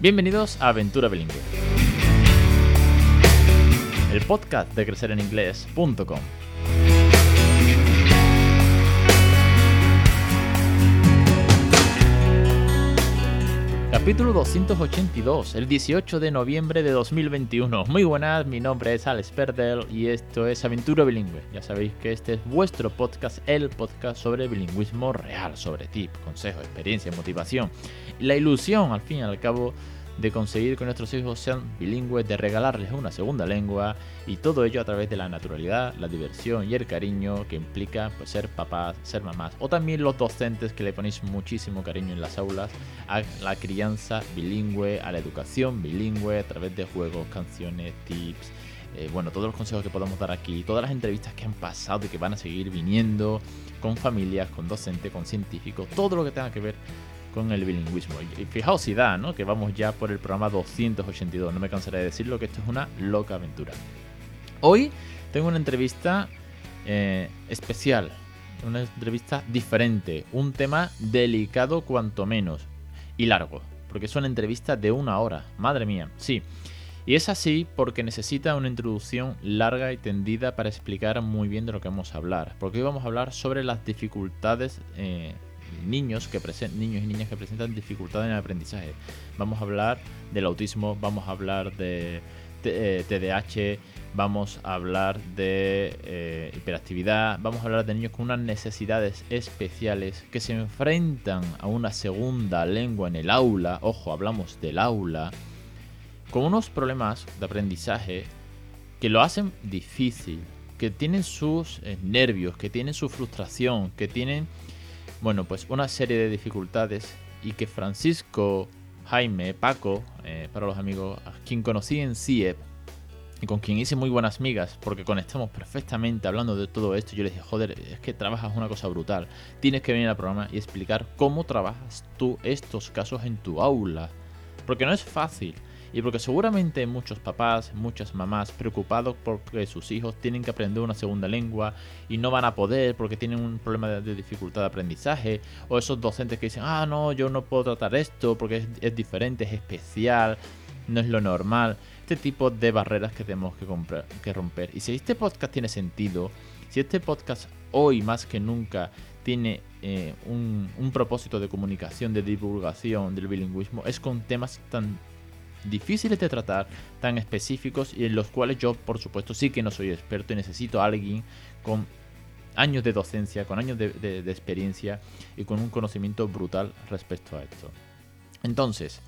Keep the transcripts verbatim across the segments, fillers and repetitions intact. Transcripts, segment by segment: Bienvenidos a Aventura Bilingüe, el podcast de Crecer en Inglés punto com. Capítulo doscientos ochenta y dos, el dieciocho de noviembre de dos mil veintiuno. Muy buenas, mi nombre es Alex Perdel y esto es Aventura Bilingüe. Ya sabéis que este es vuestro podcast, el podcast sobre bilingüismo real, sobre tips, consejos, experiencia, motivación. La ilusión, al fin y al cabo, de conseguir que nuestros hijos sean bilingües, de regalarles una segunda lengua y todo ello a través de la naturalidad, la diversión y el cariño que implica pues, ser papás, ser mamás o también los docentes que le ponéis muchísimo cariño en las aulas a la crianza bilingüe, a la educación bilingüe a través de juegos, canciones, tips, eh, bueno, todos los consejos que podamos dar aquí, todas las entrevistas que han pasado y que van a seguir viniendo con familias, con docentes, con científicos, todo lo que tenga que ver con el bilingüismo. Y fijaos si da, ¿no? Que vamos ya por el programa doscientos ochenta y dos. No me cansaré de decirlo, que esto es una loca aventura. Hoy tengo una entrevista eh, especial, una entrevista diferente, un tema delicado cuanto menos y largo, porque es una entrevista de una hora. Madre mía, sí. Y es así porque necesita una introducción larga y tendida para explicar muy bien de lo que vamos a hablar, porque hoy vamos a hablar sobre las dificultades eh, Niños, que presen- niños y niñas que presentan dificultades en el aprendizaje. Vamos a hablar del autismo, vamos a hablar de t- eh, T D A H, vamos a hablar de eh, hiperactividad, vamos a hablar de niños con unas necesidades especiales que se enfrentan a una segunda lengua en el aula. Ojo, hablamos del aula, con unos problemas de aprendizaje que lo hacen difícil, que tienen sus eh, nervios, que tienen su frustración, que tienen... Bueno, pues una serie de dificultades y que Francisco, Jaime, Paco, eh, para los amigos, a quien conocí en C I E P y con quien hice muy buenas migas porque conectamos perfectamente hablando de todo esto. Yo les dije, joder, es que trabajas una cosa brutal. Tienes que venir al programa y explicar cómo trabajas tú estos casos en tu aula. Porque no es fácil y porque seguramente muchos papás, muchas mamás preocupados porque sus hijos tienen que aprender una segunda lengua y no van a poder porque tienen un problema de, de dificultad de aprendizaje, o esos docentes que dicen, ah, no, yo no puedo tratar esto porque es, es diferente, es especial, no es lo normal. Este tipo de barreras que tenemos que, comprar, que romper. Y si este podcast tiene sentido, si este podcast hoy más que nunca tiene eh, un, un propósito de comunicación, de divulgación del bilingüismo, es con temas tan difíciles de tratar, tan específicos y en los cuales yo, por supuesto, sí que no soy experto y necesito a alguien con años de docencia, con años de, de, de experiencia y con un conocimiento brutal respecto a esto. Entonces,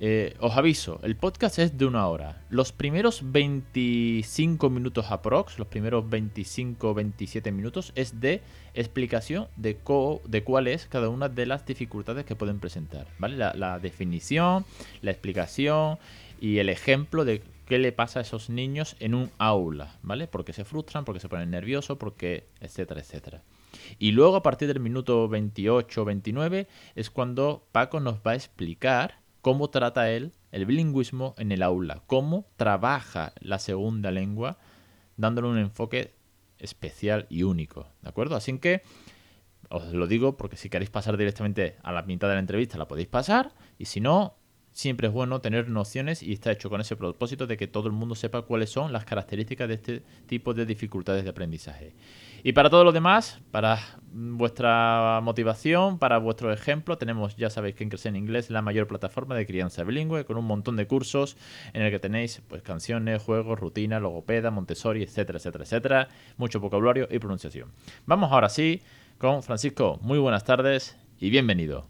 eh, os aviso, el podcast es de una hora. Los primeros veinticinco minutos aprox, los primeros veinticinco a veintisiete minutos es de explicación de, co- de cuál es cada una de las dificultades que pueden presentar, ¿vale? La, la definición, la explicación y el ejemplo de qué le pasa a esos niños en un aula, ¿vale? Porque se frustran, porque se ponen nerviosos, porque etcétera, etcétera. Y luego a partir del minuto veintiocho a veintinueve es cuando Paco nos va a explicar cómo trata él el bilingüismo en el aula, cómo trabaja la segunda lengua, dándole un enfoque especial y único, ¿de acuerdo? Así que os lo digo porque si queréis pasar directamente a la mitad de la entrevista la podéis pasar y si no, siempre es bueno tener nociones y está hecho con ese propósito de que todo el mundo sepa cuáles son las características de este tipo de dificultades de aprendizaje. Y para todo lo demás, para vuestra motivación, para vuestro ejemplo, tenemos, ya sabéis que en Crecer en Inglés, la mayor plataforma de crianza bilingüe, con un montón de cursos en el que tenéis pues canciones, juegos, rutinas, logopeda, Montessori, etcétera, etcétera, etcétera. Mucho vocabulario y pronunciación. Vamos ahora sí con Francisco. Muy buenas tardes y bienvenido.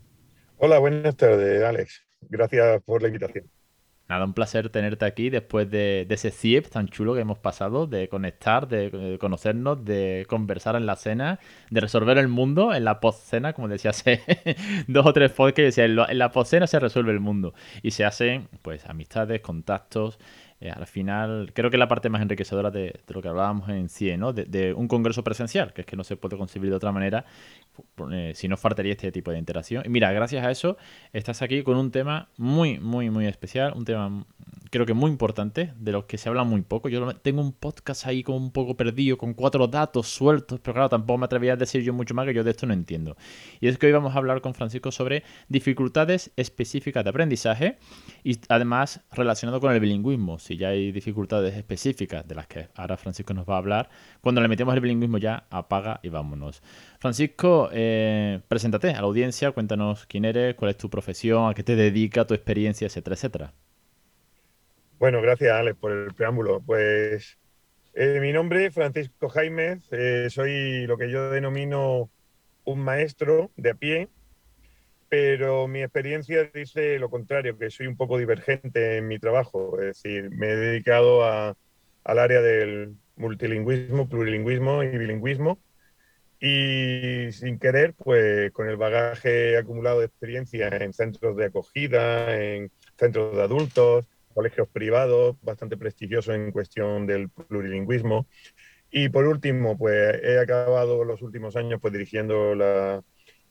Hola, buenas tardes, Alex. Gracias por la invitación. Nada, un placer tenerte aquí después de, de ese C I E P tan chulo que hemos pasado, de conectar, de, de conocernos, de conversar en la cena, de resolver el mundo en la postcena, como decía hace dos o tres podcasts, decía, en la postcena se resuelve el mundo y se hacen pues amistades, contactos. Eh, al final, creo que es la parte más enriquecedora de, de lo que hablábamos en C I E, ¿no? De, de un congreso presencial, que es que no se puede concebir de otra manera, eh, si no faltaría este tipo de interacción. Y mira, gracias a eso, estás aquí con un tema muy, muy, muy especial, un tema creo que muy importante, de los que se habla muy poco. Yo tengo un podcast ahí como un poco perdido, con cuatro datos sueltos, pero claro, tampoco me atrevería a decir yo mucho más, que yo de esto no entiendo. Y es que hoy vamos a hablar con Francisco sobre dificultades específicas de aprendizaje y además relacionado con el bilingüismo. Si ya hay dificultades específicas de las que ahora Francisco nos va a hablar, cuando le metemos el bilingüismo ya apaga y vámonos. Francisco, eh, preséntate a la audiencia, cuéntanos quién eres, cuál es tu profesión, a qué te dedicas, tu experiencia, etcétera, etcétera. Bueno, gracias, Alex, por el preámbulo. Pues eh, mi nombre es Francisco Jaimez, eh, soy lo que yo denomino un maestro de a pie, pero mi experiencia dice lo contrario, que soy un poco divergente en mi trabajo. Es decir, me he dedicado a, al área del multilingüismo, plurilingüismo y bilingüismo, y sin querer, pues con el bagaje acumulado de experiencia en centros de acogida, en centros de adultos, colegios privados, bastante prestigiosos en cuestión del plurilingüismo. Y por último, pues he acabado los últimos años pues dirigiendo la,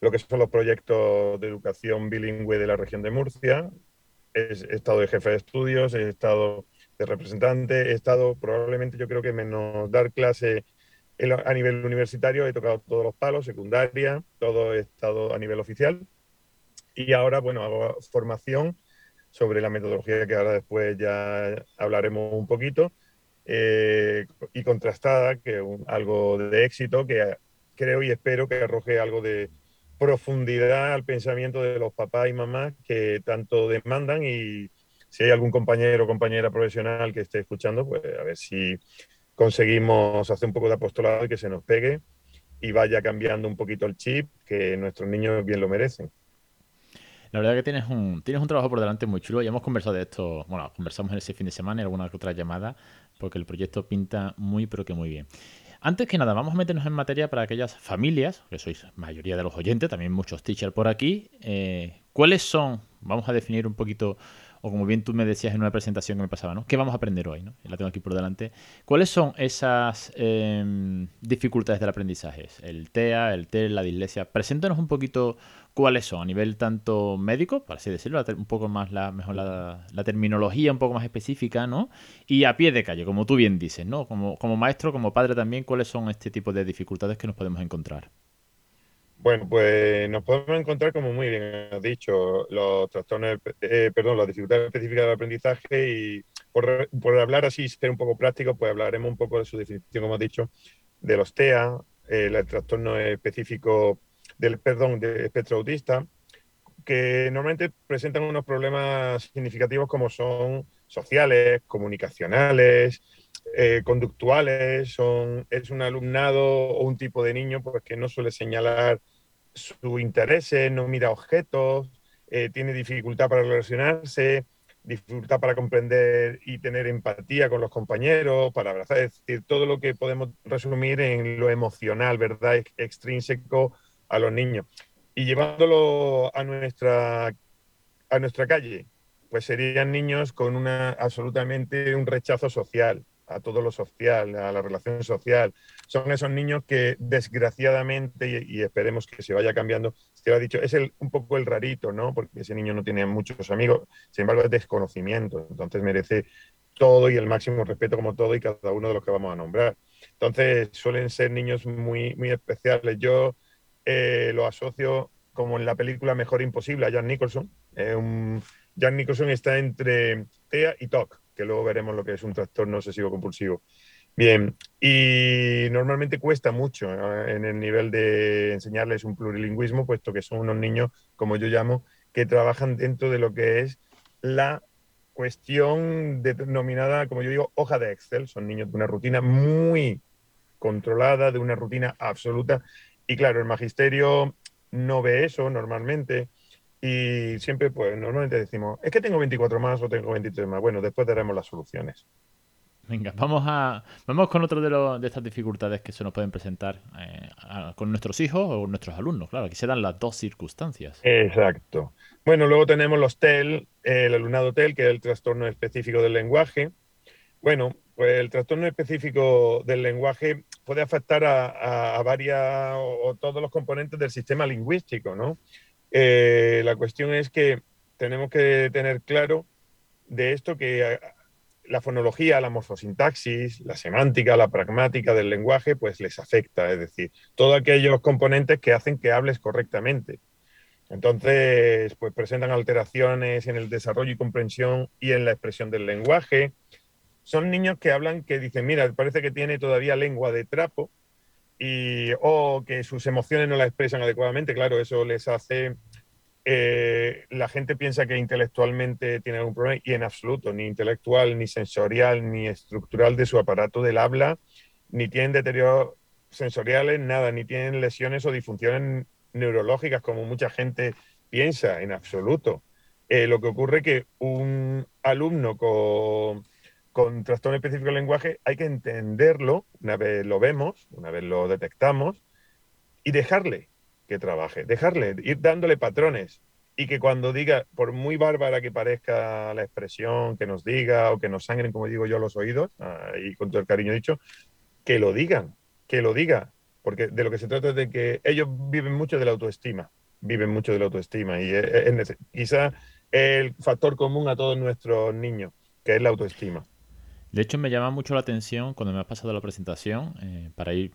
lo que son los proyectos de educación bilingüe de la región de Murcia. He, he estado de jefe de estudios, he estado de representante, he estado probablemente, yo creo que menos dar clase en, a nivel universitario, he tocado todos los palos, secundaria, todo he estado a nivel oficial. Y ahora, bueno, hago formación sobre la metodología que ahora después ya hablaremos un poquito, eh, y contrastada, que un, algo de éxito que creo y espero que arroje algo de profundidad al pensamiento de los papás y mamás que tanto demandan. Y si hay algún compañero o compañera profesional que esté escuchando, pues a ver si conseguimos hacer un poco de apostolado y que se nos pegue y vaya cambiando un poquito el chip, que nuestros niños bien lo merecen. La verdad que tienes un, tienes un trabajo por delante muy chulo. Ya hemos conversado de esto, bueno, conversamos en ese fin de semana y alguna otra llamada, porque el proyecto pinta muy, pero que muy bien. Antes que nada, vamos a meternos en materia para aquellas familias, que sois mayoría de los oyentes, también muchos teachers por aquí. Eh, ¿Cuáles son? Vamos a definir un poquito, o como bien tú me decías en una presentación que me pasaba, ¿no? ¿Qué vamos a aprender hoy, no? La tengo aquí por delante. ¿Cuáles son esas eh, dificultades del aprendizaje? El T E A, el T E L, la dislexia. Preséntanos un poquito cuáles son, a nivel tanto médico, para así decirlo, un poco más la, mejor la, la terminología, un poco más específica, ¿no? Y a pie de calle, como tú bien dices, ¿no? Como, como maestro, como padre también, ¿cuáles son este tipo de dificultades que nos podemos encontrar? Bueno, pues nos podemos encontrar, como muy bien has dicho, los trastornos, eh, perdón, las dificultades específicas del aprendizaje. Y por, por hablar así, ser un poco práctico, pues hablaremos un poco de su definición, como has dicho, de los T E A, eh, el trastorno específico del, perdón, del espectro autista, que normalmente presentan unos problemas significativos como son sociales, comunicacionales, Eh, conductuales. Son, es un alumnado o un tipo de niño pues, que no suele señalar sus intereses, no mira objetos, eh, tiene dificultad para relacionarse, dificultad para comprender y tener empatía con los compañeros, para abrazar, es decir, todo lo que podemos resumir en lo emocional, ¿verdad?, Ex- extrínseco a los niños. Y llevándolo a nuestra, a nuestra calle, pues serían niños con una, absolutamente un rechazo social, a todo lo social, a la relación social. Son esos niños que desgraciadamente, y, y esperemos que se vaya cambiando, se lo ha dicho, es el, un poco el rarito, ¿no? Porque ese niño no tiene muchos amigos, sin embargo es desconocimiento, entonces merece todo y el máximo respeto, como todo y cada uno de los que vamos a nombrar. Entonces suelen ser niños muy, muy especiales. Yo eh, lo asocio como en la película Mejor Imposible, a Jack Nicholson. Eh, un, Jack Nicholson está entre T E A y T O C, que luego veremos lo que es un trastorno obsesivo compulsivo. Bien, y normalmente cuesta mucho, ¿no?, en el nivel de enseñarles un plurilingüismo, puesto que son unos niños, como yo llamo, que trabajan dentro de lo que es la cuestión denominada, como yo digo, hoja de Excel. Son niños de una rutina muy controlada, de una rutina absoluta. Y claro, el magisterio no ve eso normalmente. Y siempre, pues, normalmente decimos, es que tengo veinticuatro más o tengo veintitrés más. Bueno, después daremos las soluciones. Venga, vamos a vamos con otro de, lo, de estas dificultades que se nos pueden presentar eh, a, con nuestros hijos o nuestros alumnos. Claro, aquí se dan las dos circunstancias. Exacto. Bueno, luego tenemos los T E L, el alumnado T E L, que es el trastorno específico del lenguaje. Bueno, pues el trastorno específico del lenguaje puede afectar a, a, a varias o, o todos los componentes del sistema lingüístico, ¿no? Eh, la cuestión es que tenemos que tener claro de esto que la fonología, la morfosintaxis, la semántica, la pragmática del lenguaje, pues les afecta, es decir, todos aquellos componentes que hacen que hables correctamente. Entonces, pues presentan alteraciones en el desarrollo y comprensión y en la expresión del lenguaje. Son niños que hablan que dicen, mira, parece que tiene todavía lengua de trapo, y o que sus emociones no las expresan adecuadamente. Claro, eso les hace... Eh, la gente piensa que intelectualmente tiene algún problema, y en absoluto, ni intelectual, ni sensorial, ni estructural de su aparato del habla, ni tienen deterioros sensoriales, nada, ni tienen lesiones o disfunciones neurológicas, como mucha gente piensa, en absoluto. Eh, lo que ocurre es que un alumno con, con trastorno específico del lenguaje hay que entenderlo una vez lo vemos, una vez lo detectamos, y dejarle que trabaje, dejarle, ir dándole patrones, y que cuando diga, por muy bárbara que parezca la expresión que nos diga, o que nos sangren, como digo yo, los oídos, y con todo el cariño dicho, que lo digan, que lo diga, porque de lo que se trata es de que ellos viven mucho de la autoestima, viven mucho de la autoestima, y es, es quizá el factor común a todos nuestros niños, que es la autoestima. De hecho, me llama mucho la atención cuando me has pasado la presentación, eh, para ir...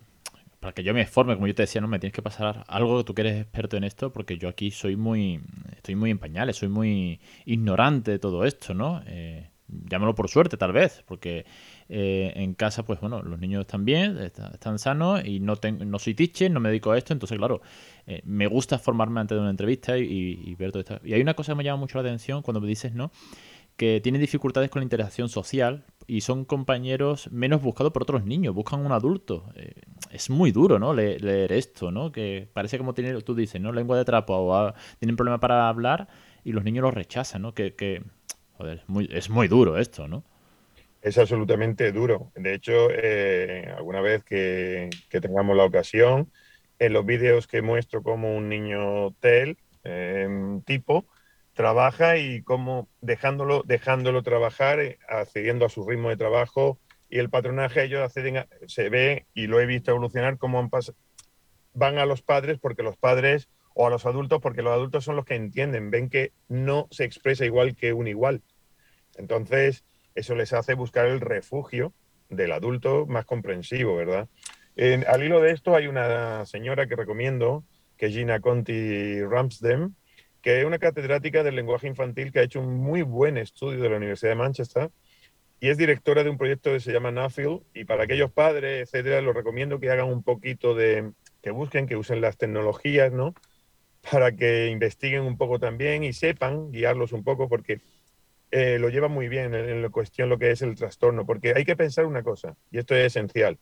para que yo me forme, como yo te decía, no me tienes que pasar algo, tú que eres experto en esto, porque yo aquí soy muy, estoy muy en pañales, soy muy ignorante de todo esto, ¿no? Eh, llámalo por suerte, tal vez, porque eh, en casa, pues bueno, los niños están bien, están, están sanos, y no, tengo, no soy teacher, no me dedico a esto, entonces, claro, eh, me gusta formarme antes de una entrevista y, y, y ver todo esto. Y hay una cosa que me llama mucho la atención cuando me dices, ¿no?, que tienen dificultades con la interacción social y son compañeros menos buscados por otros niños, buscan un adulto. Eh, es muy duro, ¿no?, Le, leer esto, ¿no? Que parece como tiene, tú dices, ¿no?, lengua de trapo, o a, tienen problemas para hablar y los niños los rechazan, ¿no? Que, que joder, muy, es muy duro esto, ¿no? Es absolutamente duro. De hecho, eh, alguna vez que, que tengamos la ocasión, en los vídeos que muestro como un niño T E L, eh, tipo... trabaja, y como dejándolo, dejándolo trabajar, accediendo a su ritmo de trabajo y el patronaje, ellos acceden a, se ve, y lo he visto evolucionar, cómo han pas- van a los padres, porque los padres, o a los adultos, porque los adultos son los que entienden, ven que no se expresa igual que un igual. Entonces, eso les hace buscar el refugio del adulto más comprensivo, ¿verdad? En, al hilo de esto, hay una señora que recomiendo, que es Gina Conti Ramsden, que es una catedrática del lenguaje infantil que ha hecho un muy buen estudio de la Universidad de Manchester, y es directora de un proyecto que se llama Nafil, y para aquellos padres, etcétera, los recomiendo que hagan un poquito de... que busquen, que usen las tecnologías, ¿no?, para que investiguen un poco también y sepan guiarlos un poco, porque eh, lo lleva muy bien en, en la cuestión lo que es el trastorno, porque hay que pensar una cosa, y esto es esencial: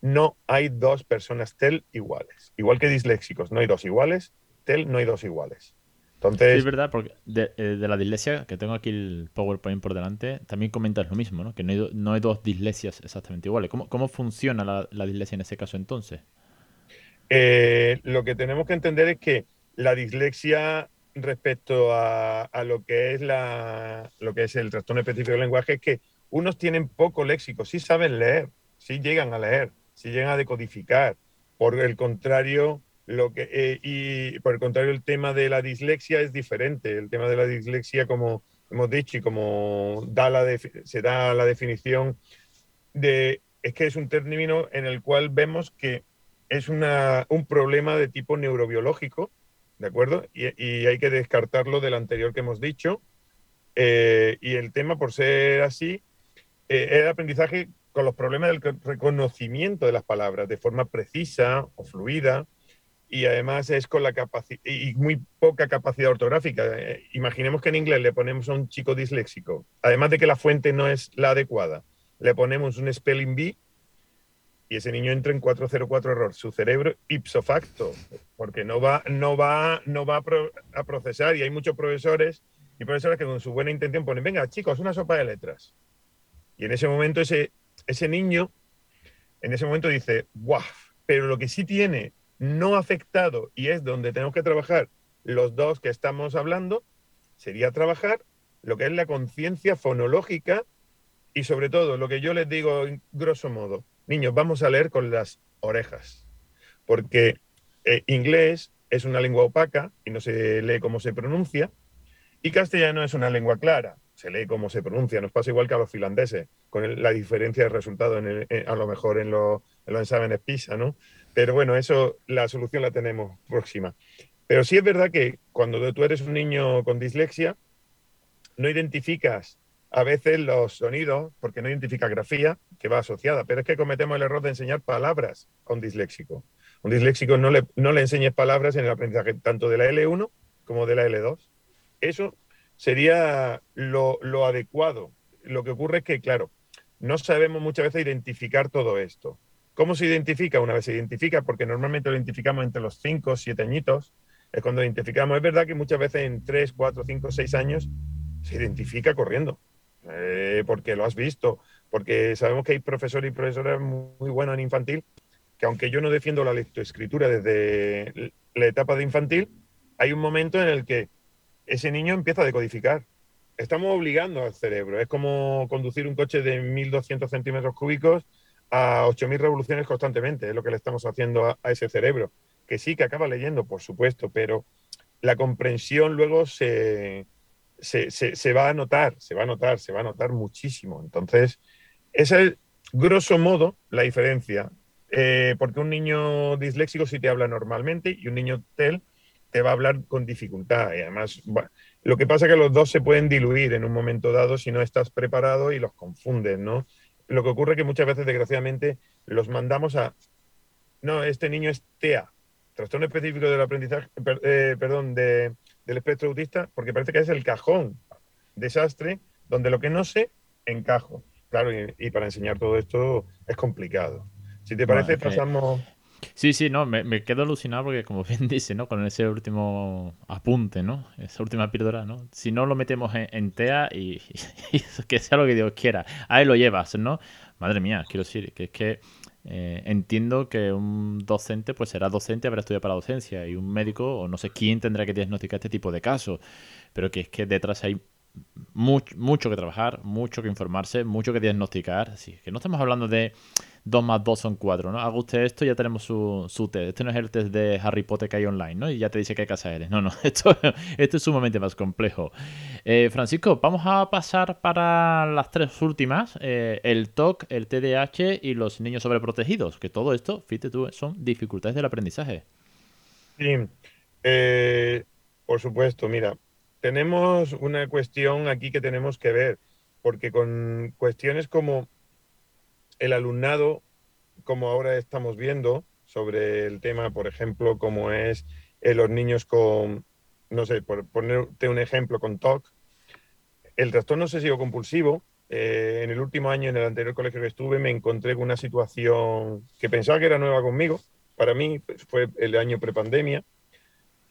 no hay dos personas T E L iguales. Igual que disléxicos, no hay dos iguales, T E L no hay dos iguales. Entonces... Sí, es verdad, porque de, de la dislexia, que tengo aquí el PowerPoint por delante, también comentas lo mismo, ¿no? Que no hay, do, no hay dos dislexias exactamente iguales. ¿Cómo, cómo funciona la, la dislexia en ese caso, entonces? Eh, lo que tenemos que entender es que la dislexia, respecto a, a lo que es la, lo que es el trastorno específico del lenguaje, es que unos tienen poco léxico, sí saben leer, sí llegan a leer, sí llegan a decodificar. Por el contrario... Lo que, eh, y por el contrario, el tema de la dislexia es diferente. El tema de la dislexia, como hemos dicho, y como da la defi- se da la definición, de, es que es un término en el cual vemos que es una, un problema de tipo neurobiológico, ¿de acuerdo? Y, y hay que descartarlo del anterior que hemos dicho. Eh, y el tema, por ser así, eh, es el aprendizaje con los problemas del reconocimiento de las palabras de forma precisa o fluida, y además es con la capacidad y muy poca capacidad ortográfica. Eh, imaginemos que en inglés le ponemos a un chico disléxico, además de que la fuente no es la adecuada, le ponemos un spelling bee y ese niño entra en cuatrocientos cuatro error, su cerebro ipso facto, porque no va, no va, no va a, pro- a procesar, y hay muchos profesores y profesoras que con su buena intención ponen, venga chicos, una sopa de letras, y en ese momento ese, ese niño en ese momento dice, guau, pero lo que sí tiene no afectado, y es donde tenemos que trabajar los dos que estamos hablando, sería trabajar lo que es la conciencia fonológica, y sobre todo lo que yo les digo grosso modo, niños, vamos a leer con las orejas, porque eh, inglés es una lengua opaca y no se lee como se pronuncia, y castellano es una lengua clara, se lee cómo se pronuncia. Nos pasa igual que a los finlandeses, con el, la diferencia de resultado en el, en, a lo mejor en, lo, en los exámenes PISA, ¿no? Pero bueno, eso, la solución la tenemos próxima. Pero sí es verdad que cuando tú eres un niño con dislexia, no identificas a veces los sonidos, porque no identifica grafía, que va asociada, pero es que cometemos el error de enseñar palabras a un disléxico. Un disléxico no le, no le enseñes palabras en el aprendizaje tanto de la L uno como de la L dos. Eso sería lo, lo adecuado. Lo que ocurre es que, claro, no sabemos muchas veces identificar todo esto. ¿Cómo se identifica? Una vez se identifica, porque normalmente lo identificamos entre los cinco o siete añitos, es cuando identificamos. Es verdad que muchas veces en tres, cuatro, cinco, seis años se identifica corriendo. Eh, porque lo has visto, porque sabemos que hay profesores y profesoras muy buenos en infantil, que aunque yo no defiendo la lectoescritura desde la etapa de infantil, hay un momento en el que ese niño empieza a decodificar. Estamos obligando al cerebro. Es como conducir un coche de mil doscientos centímetros cúbicos a ocho mil revoluciones constantemente. Es lo que le estamos haciendo a, a ese cerebro, que sí, que acaba leyendo, por supuesto, pero la comprensión luego se... Se, se, se va a notar, se va a notar, se va a notar muchísimo. Entonces, esa es, grosso modo, la diferencia. Eh, porque un niño disléxico sí te habla normalmente y un niño T E L te va a hablar con dificultad. Y además, bueno, lo que pasa es que los dos se pueden diluir en un momento dado si no estás preparado y los confundes, ¿no? Lo que ocurre es que muchas veces, desgraciadamente, los mandamos a... No, este niño es T E A, trastorno específico del aprendizaje, per, eh, perdón, de... del espectro autista, porque parece que es el cajón desastre, donde lo que no sé, encajo. Claro, y, y para enseñar todo esto es complicado. Si te parece, bueno, pasamos... Que... Sí, sí, no, me, me quedo alucinado porque, como bien dice, ¿no? Con ese último apunte, ¿no? Esa última píldora, ¿no? Si no lo metemos en, en T E A y, y que sea lo que Dios quiera, ahí lo llevas, ¿no? Madre mía, quiero decir que es que Eh, entiendo que un docente pues será docente, habrá estudiado para la docencia, y un médico o no sé quién tendrá que diagnosticar este tipo de casos, pero que es que detrás hay mucho, mucho que trabajar, mucho que informarse, mucho que diagnosticar. Sí, que no estamos hablando de dos más dos son cuatro, ¿no? Haga usted esto y ya tenemos su, su test. Este no es el test de Harry Potter que hay online, ¿no? Y ya te dice qué casa eres. No, no, esto, esto es sumamente más complejo. Eh, Francisco, vamos a pasar para las tres últimas, eh, el T O C, el T D A H y los niños sobreprotegidos, que todo esto, fíjate tú, son dificultades del aprendizaje. Sí, eh, por supuesto, mira. Tenemos una cuestión aquí que tenemos que ver, porque con cuestiones como el alumnado, como ahora estamos viendo, sobre el tema, por ejemplo, como es eh, los niños con, no sé, por ponerte un ejemplo, con T O C, el trastorno obsesivo compulsivo, eh, en el último año, en el anterior colegio que estuve, me encontré con una situación que pensaba que era nueva conmigo, para mí pues, fue el año prepandemia.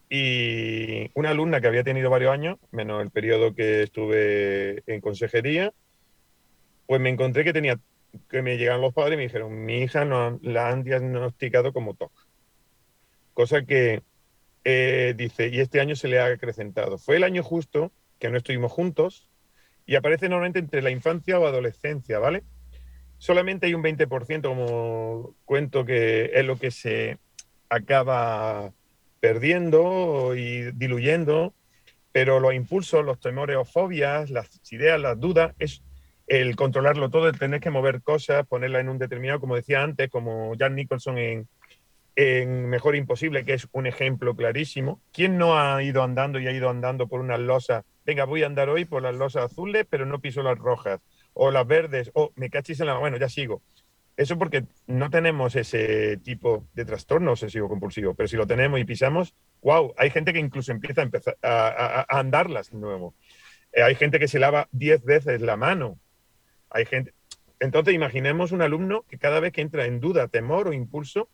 Y una alumna que había tenido varios años, menos el periodo que estuve en consejería, pues me encontré que tenía, que me llegaron los padres y me dijeron, mi hija no, la han diagnosticado como T O C. Cosa que, eh, dice, y este año se le ha acrecentado. Fue el año justo que no estuvimos juntos y aparece normalmente entre la infancia o adolescencia, ¿vale? Solamente hay un veinte por ciento, como cuento, que es lo que se acaba perdiendo y diluyendo, pero los impulsos, los temores o fobias, las ideas, las dudas, es el controlarlo todo, el tener que mover cosas, ponerla en un determinado, como decía antes, como Jack Nicholson en, en Mejor Imposible, que es un ejemplo clarísimo. ¿Quién no ha ido andando y ha ido andando por unas losas? Venga, voy a andar hoy por las losas azules, pero no piso las rojas, o las verdes, o me cachis en la... Bueno, ya sigo. Eso porque no tenemos ese tipo de trastorno obsesivo-compulsivo, pero si lo tenemos y pisamos, wow, hay gente que incluso empieza a, empezar a, a, a andarlas de nuevo. Eh, hay gente que se lava diez veces la mano. Hay gente... Entonces imaginemos un alumno que cada vez que entra en duda, temor o impulso,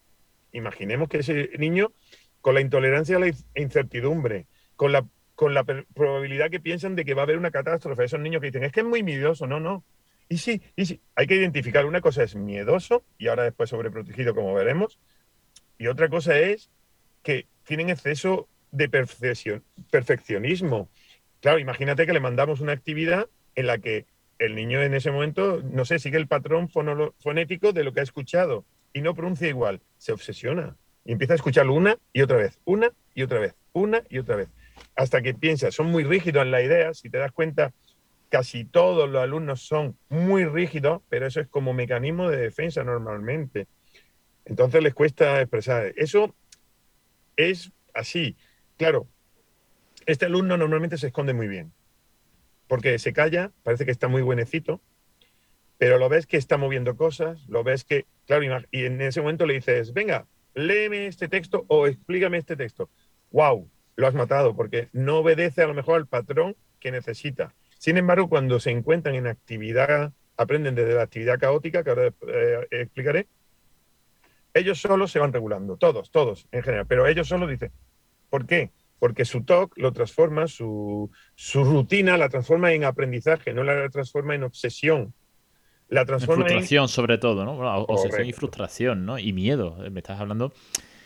imaginemos que ese niño con la intolerancia a la incertidumbre, con la, con la probabilidad que piensan de que va a haber una catástrofe, esos niños que dicen, es que es muy miedoso, no, no. Y sí, y sí, hay que identificar. Una cosa es miedoso y ahora después sobreprotegido, como veremos. Y otra cosa es que tienen exceso de perfeccionismo. Claro, imagínate que le mandamos una actividad en la que el niño en ese momento, no sé, sigue el patrón fonético de lo que ha escuchado y no pronuncia igual. Se obsesiona y empieza a escucharlo una y otra vez, una y otra vez, una y otra vez. Hasta que piensa, son muy rígidos en la idea, si te das cuenta... casi todos los alumnos son muy rígidos, pero eso es como mecanismo de defensa normalmente. Entonces les cuesta expresar. Eso es así. Claro, este alumno normalmente se esconde muy bien, porque se calla, parece que está muy buenecito, pero lo ves que está moviendo cosas, lo ves que, claro, y en ese momento le dices, venga, léeme este texto o explícame este texto. ¡Wow! Lo has matado, porque no obedece a lo mejor al patrón que necesita. Sin embargo, cuando se encuentran en actividad, aprenden desde la actividad caótica, que ahora eh, explicaré, ellos solos se van regulando, todos, todos en general, pero ellos solos dicen, ¿por qué? Porque su T O C lo transforma, su, su rutina la transforma en aprendizaje, no la transforma en obsesión. La transforma en frustración, en... sobre todo, ¿no? Bueno, obsesión y frustración, ¿no? Y miedo. Me estás hablando...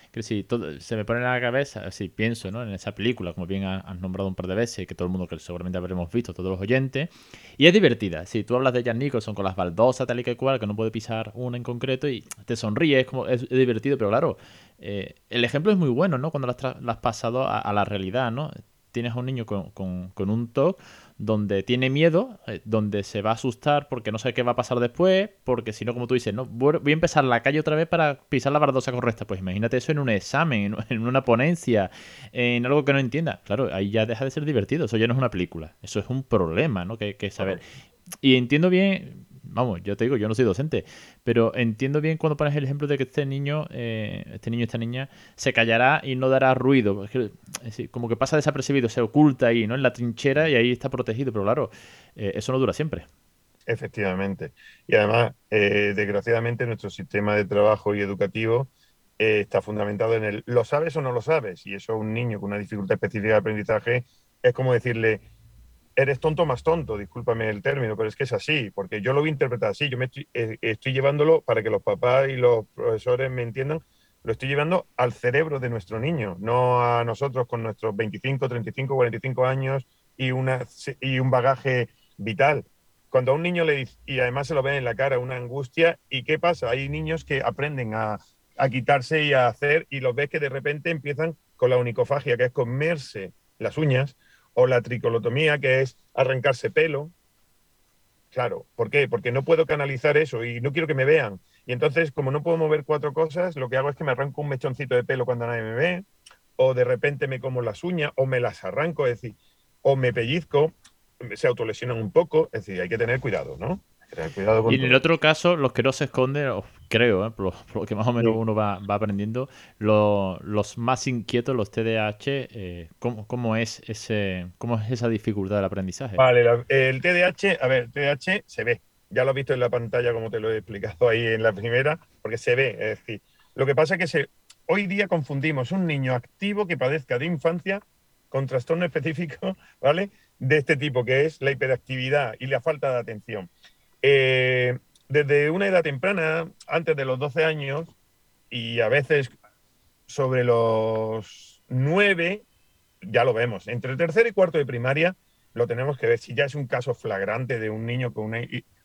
Que si todo, se me pone en la cabeza, si pienso, ¿no?, en esa película, como bien has nombrado un par de veces, que todo el mundo que seguramente habremos visto, todos los oyentes, y es divertida. Si tú hablas de Jack Nicholson con las baldosas, tal y que cual, que no puede pisar una en concreto, y te sonríes, como, es, es divertido, pero claro, eh, el ejemplo es muy bueno, ¿no?, cuando lo has, lo has pasado a, a la realidad, ¿no? Tienes a un niño con, con, con un T O C donde tiene miedo, eh, donde se va a asustar porque no sabe qué va a pasar después, porque si no, como tú dices, no voy a empezar la calle otra vez para pisar la baldosa correcta. Pues imagínate eso en un examen, en una ponencia, en algo que no entienda. Claro, ahí ya deja de ser divertido. Eso ya no es una película. Eso es un problema, ¿no?, que, que saber. Y entiendo bien... Vamos, yo te digo, yo no soy docente, pero entiendo bien cuando pones el ejemplo de que este niño, eh, este niño, esta niña, se callará y no dará ruido. Es, que, es decir, como que pasa desapercibido, se oculta ahí, ¿no?, en la trinchera, y ahí está protegido. Pero claro, eh, eso no dura siempre. Efectivamente. Y además, eh, desgraciadamente, nuestro sistema de trabajo y educativo eh, está fundamentado en el ¿lo sabes o no lo sabes? Y eso, un niño con una dificultad específica de aprendizaje, es como decirle... Eres tonto más tonto, discúlpame el término, pero es que es así, porque yo lo voy a interpretar así. Yo me estoy, estoy llevándolo, para que los papás y los profesores me entiendan, lo estoy llevando al cerebro de nuestro niño, no a nosotros con nuestros veinticinco, treinta y cinco, cuarenta y cinco años y, una, y un bagaje vital. Cuando a un niño le dice, y además se lo ven en la cara, una angustia, ¿y qué pasa? Hay niños que aprenden a, a quitarse y a hacer, y los ves que de repente empiezan con la onicofagia, que es comerse las uñas, o la tricolotomía, que es arrancarse pelo. Claro, ¿por qué? Porque no puedo canalizar eso y no quiero que me vean. Y entonces, como no puedo mover cuatro cosas, lo que hago es que me arranco un mechoncito de pelo cuando nadie me ve, o de repente me como las uñas, o me las arranco, es decir, o me pellizco, se autolesionan un poco, es decir, hay que tener cuidado, ¿no? Hay que tener cuidado con y en todo. El otro caso, los que no se esconden, os creo, ¿eh?, por, lo, por lo que más o menos sí. uno va, va aprendiendo, lo, los más inquietos, los T D A H, eh, ¿cómo, cómo, es ese, ¿cómo es esa dificultad del aprendizaje? Vale, la, el T D A H, a ver, el T D A H se ve, ya lo has visto en la pantalla como te lo he explicado ahí en la primera, porque se ve, es decir, lo que pasa es que se, hoy día confundimos un niño activo que padezca de infancia con trastorno específico, ¿vale?, de este tipo, que es la hiperactividad y la falta de atención. Eh... Desde una edad temprana, antes de los doce años, y a veces sobre los nueve, ya lo vemos. Entre el tercer y cuarto de primaria lo tenemos que ver. Si ya es un caso flagrante de un niño con una,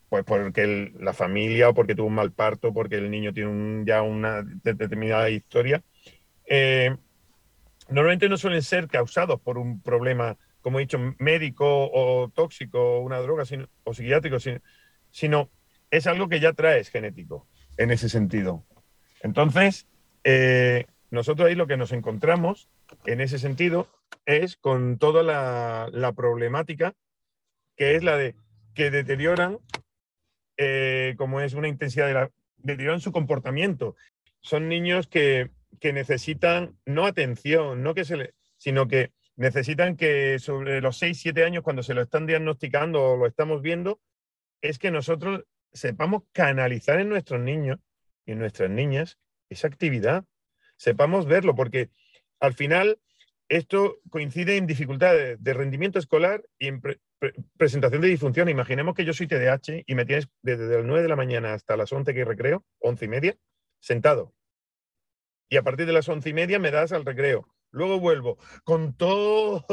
pues porque el, la familia, o porque tuvo un mal parto, porque el niño tiene un, ya una determinada historia, eh, normalmente no suelen ser causados por un problema, como he dicho, médico o tóxico, o una droga, sino, o psiquiátrico, sino... sino es algo que ya traes genético, en ese sentido. Entonces, eh, nosotros ahí lo que nos encontramos, en ese sentido, es con toda la, la problemática, que es la de que deterioran, eh, como es una intensidad de la... deterioran su comportamiento. Son niños que, que necesitan, no atención, no que se le, sino que necesitan que sobre los seis, siete años, cuando se lo están diagnosticando o lo estamos viendo, es que nosotros... sepamos canalizar en nuestros niños y en nuestras niñas esa actividad, sepamos verlo, porque al final esto coincide en dificultades de rendimiento escolar y en pre pre presentación de disfunción. Imaginemos que yo soy T D A H y me tienes desde las nueve de la mañana hasta las once, que recreo, once y media, sentado. Y a partir de las once y media me das al recreo. Luego vuelvo con todo,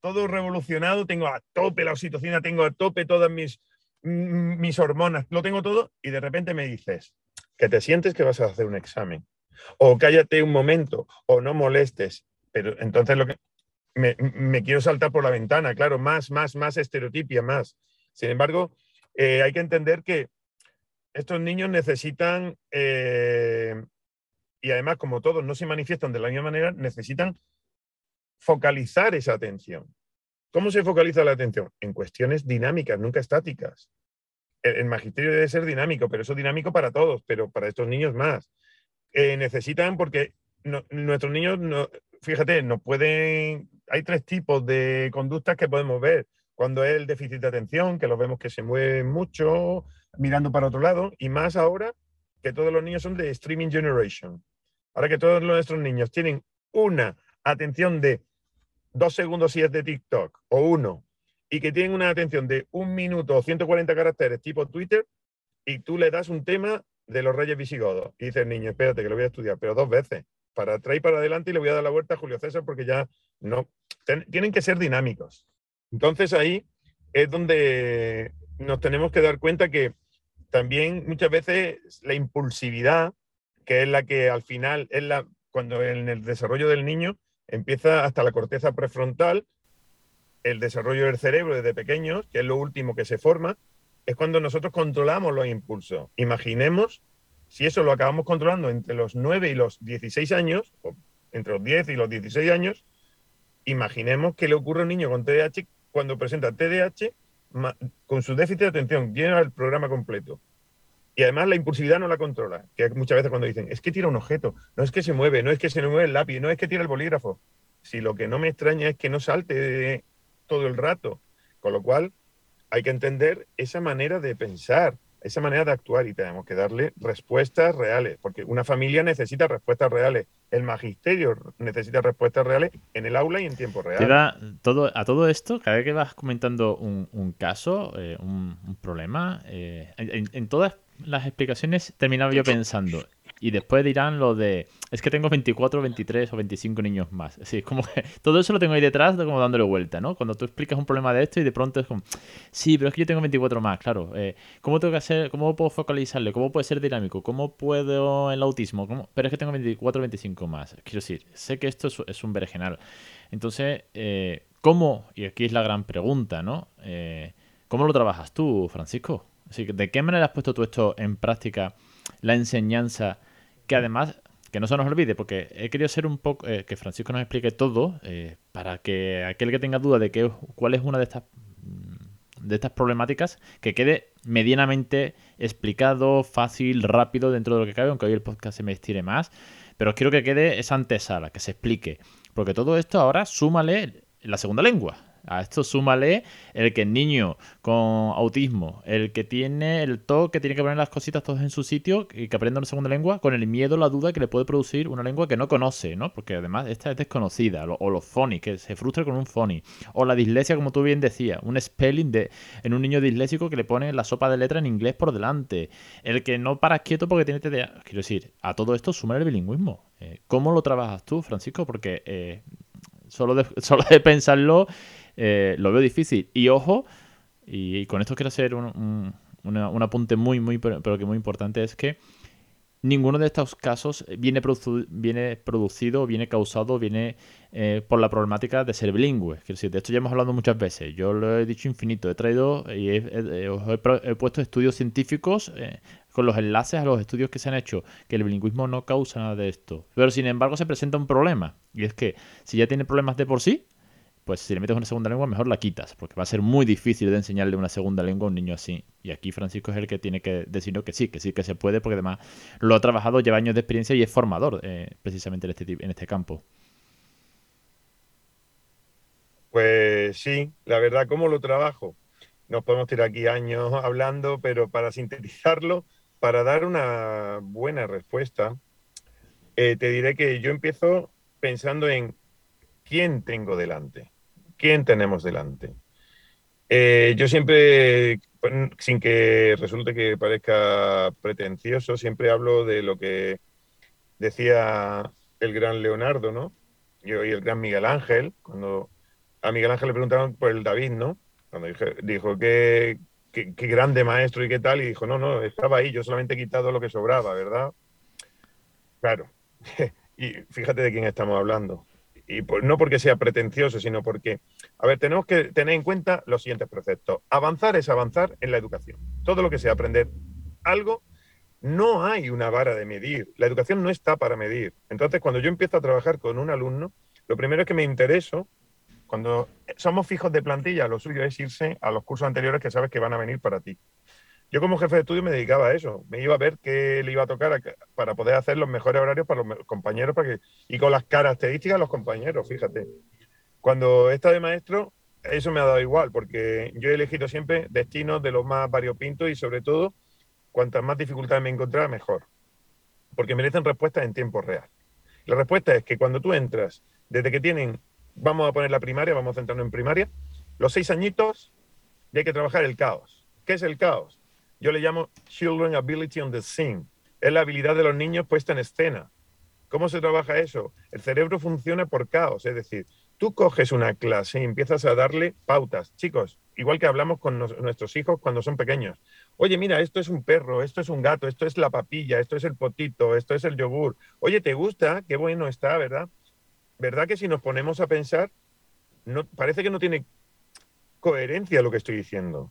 todo revolucionado, tengo a tope la oxitocina, tengo a tope todas mis... mis hormonas, lo tengo todo, y de repente me dices que te sientes que vas a hacer un examen, o cállate un momento, o no molestes. Pero entonces lo que me, me quiero saltar por la ventana, claro, más, más, más estereotipia, más. Sin embargo, eh, hay que entender que estos niños necesitan, eh, y además como todos no se manifiestan de la misma manera, necesitan focalizar esa atención. ¿Cómo se focaliza la atención? En cuestiones dinámicas, nunca estáticas. El, el magisterio debe ser dinámico, pero eso es dinámico para todos, pero para estos niños más. Eh, necesitan, porque no, nuestros niños, no, fíjate, no pueden... Hay tres tipos de conductas que podemos ver. Cuando es el déficit de atención, que los vemos que se mueven mucho, mirando para otro lado, y más ahora que todos los niños son de streaming generation. Ahora que todos nuestros niños tienen una atención de dos segundos si es de TikTok, o uno, y que tienen una atención de un minuto o ciento cuarenta caracteres tipo Twitter, y tú le das un tema de los reyes visigodos, y dices, niño, espérate que lo voy a estudiar, pero dos veces, para atrás y para adelante, y le voy a dar la vuelta a Julio César porque ya no... Ten, tienen que ser dinámicos. Entonces ahí es donde nos tenemos que dar cuenta que también muchas veces la impulsividad, que es la que al final, es la, cuando en el desarrollo del niño empieza hasta la corteza prefrontal, el desarrollo del cerebro desde pequeños, que es lo último que se forma, es cuando nosotros controlamos los impulsos. Imaginemos si eso lo acabamos controlando entre los nueve y los dieciséis años, o entre los diez y los dieciséis años, imaginemos qué le ocurre a un niño con T D A H cuando presenta T D A H con su déficit de atención, llena el programa completo. Y además la impulsividad no la controla, que muchas veces cuando dicen, es que tira un objeto, no es que se mueve, no es que se le mueve el lápiz, no es que tira el bolígrafo. Si lo que no me extraña es que no salte todo el rato. Con lo cual hay que entender esa manera de pensar, esa manera de actuar, y tenemos que darle respuestas reales, porque una familia necesita respuestas reales, el magisterio necesita respuestas reales en el aula y en tiempo real. Te da todo, a todo esto, cada vez que vas comentando un, un caso, eh, un, un problema, eh, en, en todas las explicaciones terminaba yo pensando, y después dirán lo de, es que tengo veinticuatro, veintitrés o veinticinco niños más. Así es como que todo eso lo tengo ahí detrás, como dándole vuelta, ¿no? Cuando tú explicas un problema de esto y de pronto es como, sí, pero es que yo tengo veinticuatro más, claro. Eh, ¿Cómo tengo que hacer? ¿Cómo puedo focalizarle? ¿Cómo puede ser dinámico? ¿Cómo puedo el autismo? ¿Cómo? Pero es que tengo veinticuatro, veinticinco más. Quiero decir, sé que esto es, es un berenjenal. Entonces, eh, ¿cómo? Y aquí es la gran pregunta, ¿no? Eh, ¿Cómo lo trabajas tú, Francisco? Así que, ¿de qué manera has puesto tú esto en práctica? La enseñanza, que además, que no se nos olvide, porque he querido ser un poco, eh, que Francisco nos explique todo, eh, para que aquel que tenga duda de que, cuál es una de estas, de estas problemáticas, que quede medianamente explicado, fácil, rápido dentro de lo que cabe, aunque hoy el podcast se me estire más, pero quiero que quede esa antesala, que se explique, porque todo esto ahora súmale la segunda lengua. A esto súmale el que el niño con autismo, el que tiene el T O C, que tiene que poner las cositas todas en su sitio y que aprenda una segunda lengua, con el miedo, la duda que le puede producir una lengua que no conoce, ¿no? Porque además esta es desconocida, o los phonies, que se frustra con un phony, o la dislexia, como tú bien decías, un spelling de en un niño disléxico que le pone la sopa de letra en inglés por delante, el que no para quieto porque tiene T D A H. Quiero decir, a todo esto suma el bilingüismo. Eh, ¿Cómo lo trabajas tú, Francisco? Porque eh, solo, de, solo de pensarlo... Eh, lo veo difícil. Y ojo, y, y con esto quiero hacer un, un, una, un apunte muy, muy, pero, pero que muy importante, es que ninguno de estos casos viene, produ viene producido, viene causado, viene eh, por la problemática de ser bilingüe. Quiero decir, de esto ya hemos hablado muchas veces. Yo lo he dicho infinito. He traído y he, he, he, he puesto estudios científicos eh, con los enlaces a los estudios que se han hecho, que el bilingüismo no causa nada de esto. Pero sin embargo se presenta un problema. Y es que si ya tiene problemas de por sí, pues si le metes una segunda lengua, mejor la quitas, porque va a ser muy difícil de enseñarle una segunda lengua a un niño así. Y aquí Francisco es el que tiene que decirnos que sí, que sí que se puede, porque además lo ha trabajado, lleva años de experiencia y es formador eh, precisamente en este, en este campo. Pues sí, la verdad, ¿cómo lo trabajo? Nos podemos tirar aquí años hablando, pero para sintetizarlo, para dar una buena respuesta, eh, te diré que yo empiezo pensando en ¿quién tengo delante? ¿Quién tenemos delante? Eh, yo siempre, sin que resulte que parezca pretencioso, siempre hablo de lo que decía el gran Leonardo, ¿no? Yo y el gran Miguel Ángel, cuando a Miguel Ángel le preguntaron por el David, ¿no? Cuando dijo, dijo qué grande maestro y qué tal, y dijo, no, no, estaba ahí, yo solamente he quitado lo que sobraba, ¿verdad? Claro, y fíjate de quién estamos hablando. y pues no porque sea pretencioso, sino porque, a ver, tenemos que tener en cuenta los siguientes preceptos. Avanzar es avanzar en la educación. Todo lo que sea aprender algo, no hay una vara de medir. La educación no está para medir. Entonces, cuando yo empiezo a trabajar con un alumno, lo primero es que me intereso. Cuando somos fijos de plantilla, lo suyo es irse a los cursos anteriores que sabes que van a venir para ti. Yo como jefe de estudio me dedicaba a eso. Me iba a ver qué le iba a tocar a, para poder hacer los mejores horarios para los compañeros para que, y con las características de los compañeros, fíjate. Cuando he estado de maestro, eso me ha dado igual, porque yo he elegido siempre destinos de los más variopintos y, sobre todo, cuantas más dificultades me encontraba, mejor. Porque merecen respuestas en tiempo real. La respuesta es que cuando tú entras, desde que tienen... Vamos a poner la primaria, vamos a centrarnos en primaria. Los seis añitos ya hay que trabajar el caos. ¿Qué es el caos? Yo le llamo Children's Ability on the Scene. Es la habilidad de los niños puesta en escena. ¿Cómo se trabaja eso? El cerebro funciona por caos. Es decir, tú coges una clase y empiezas a darle pautas. Chicos, igual que hablamos con nos, nuestros hijos cuando son pequeños. Oye, mira, esto es un perro, esto es un gato, esto es la papilla, esto es el potito, esto es el yogur. Oye, ¿te gusta? Qué bueno está, ¿verdad? ¿Verdad que si nos ponemos a pensar, no, parece que no tiene coherencia lo que estoy diciendo?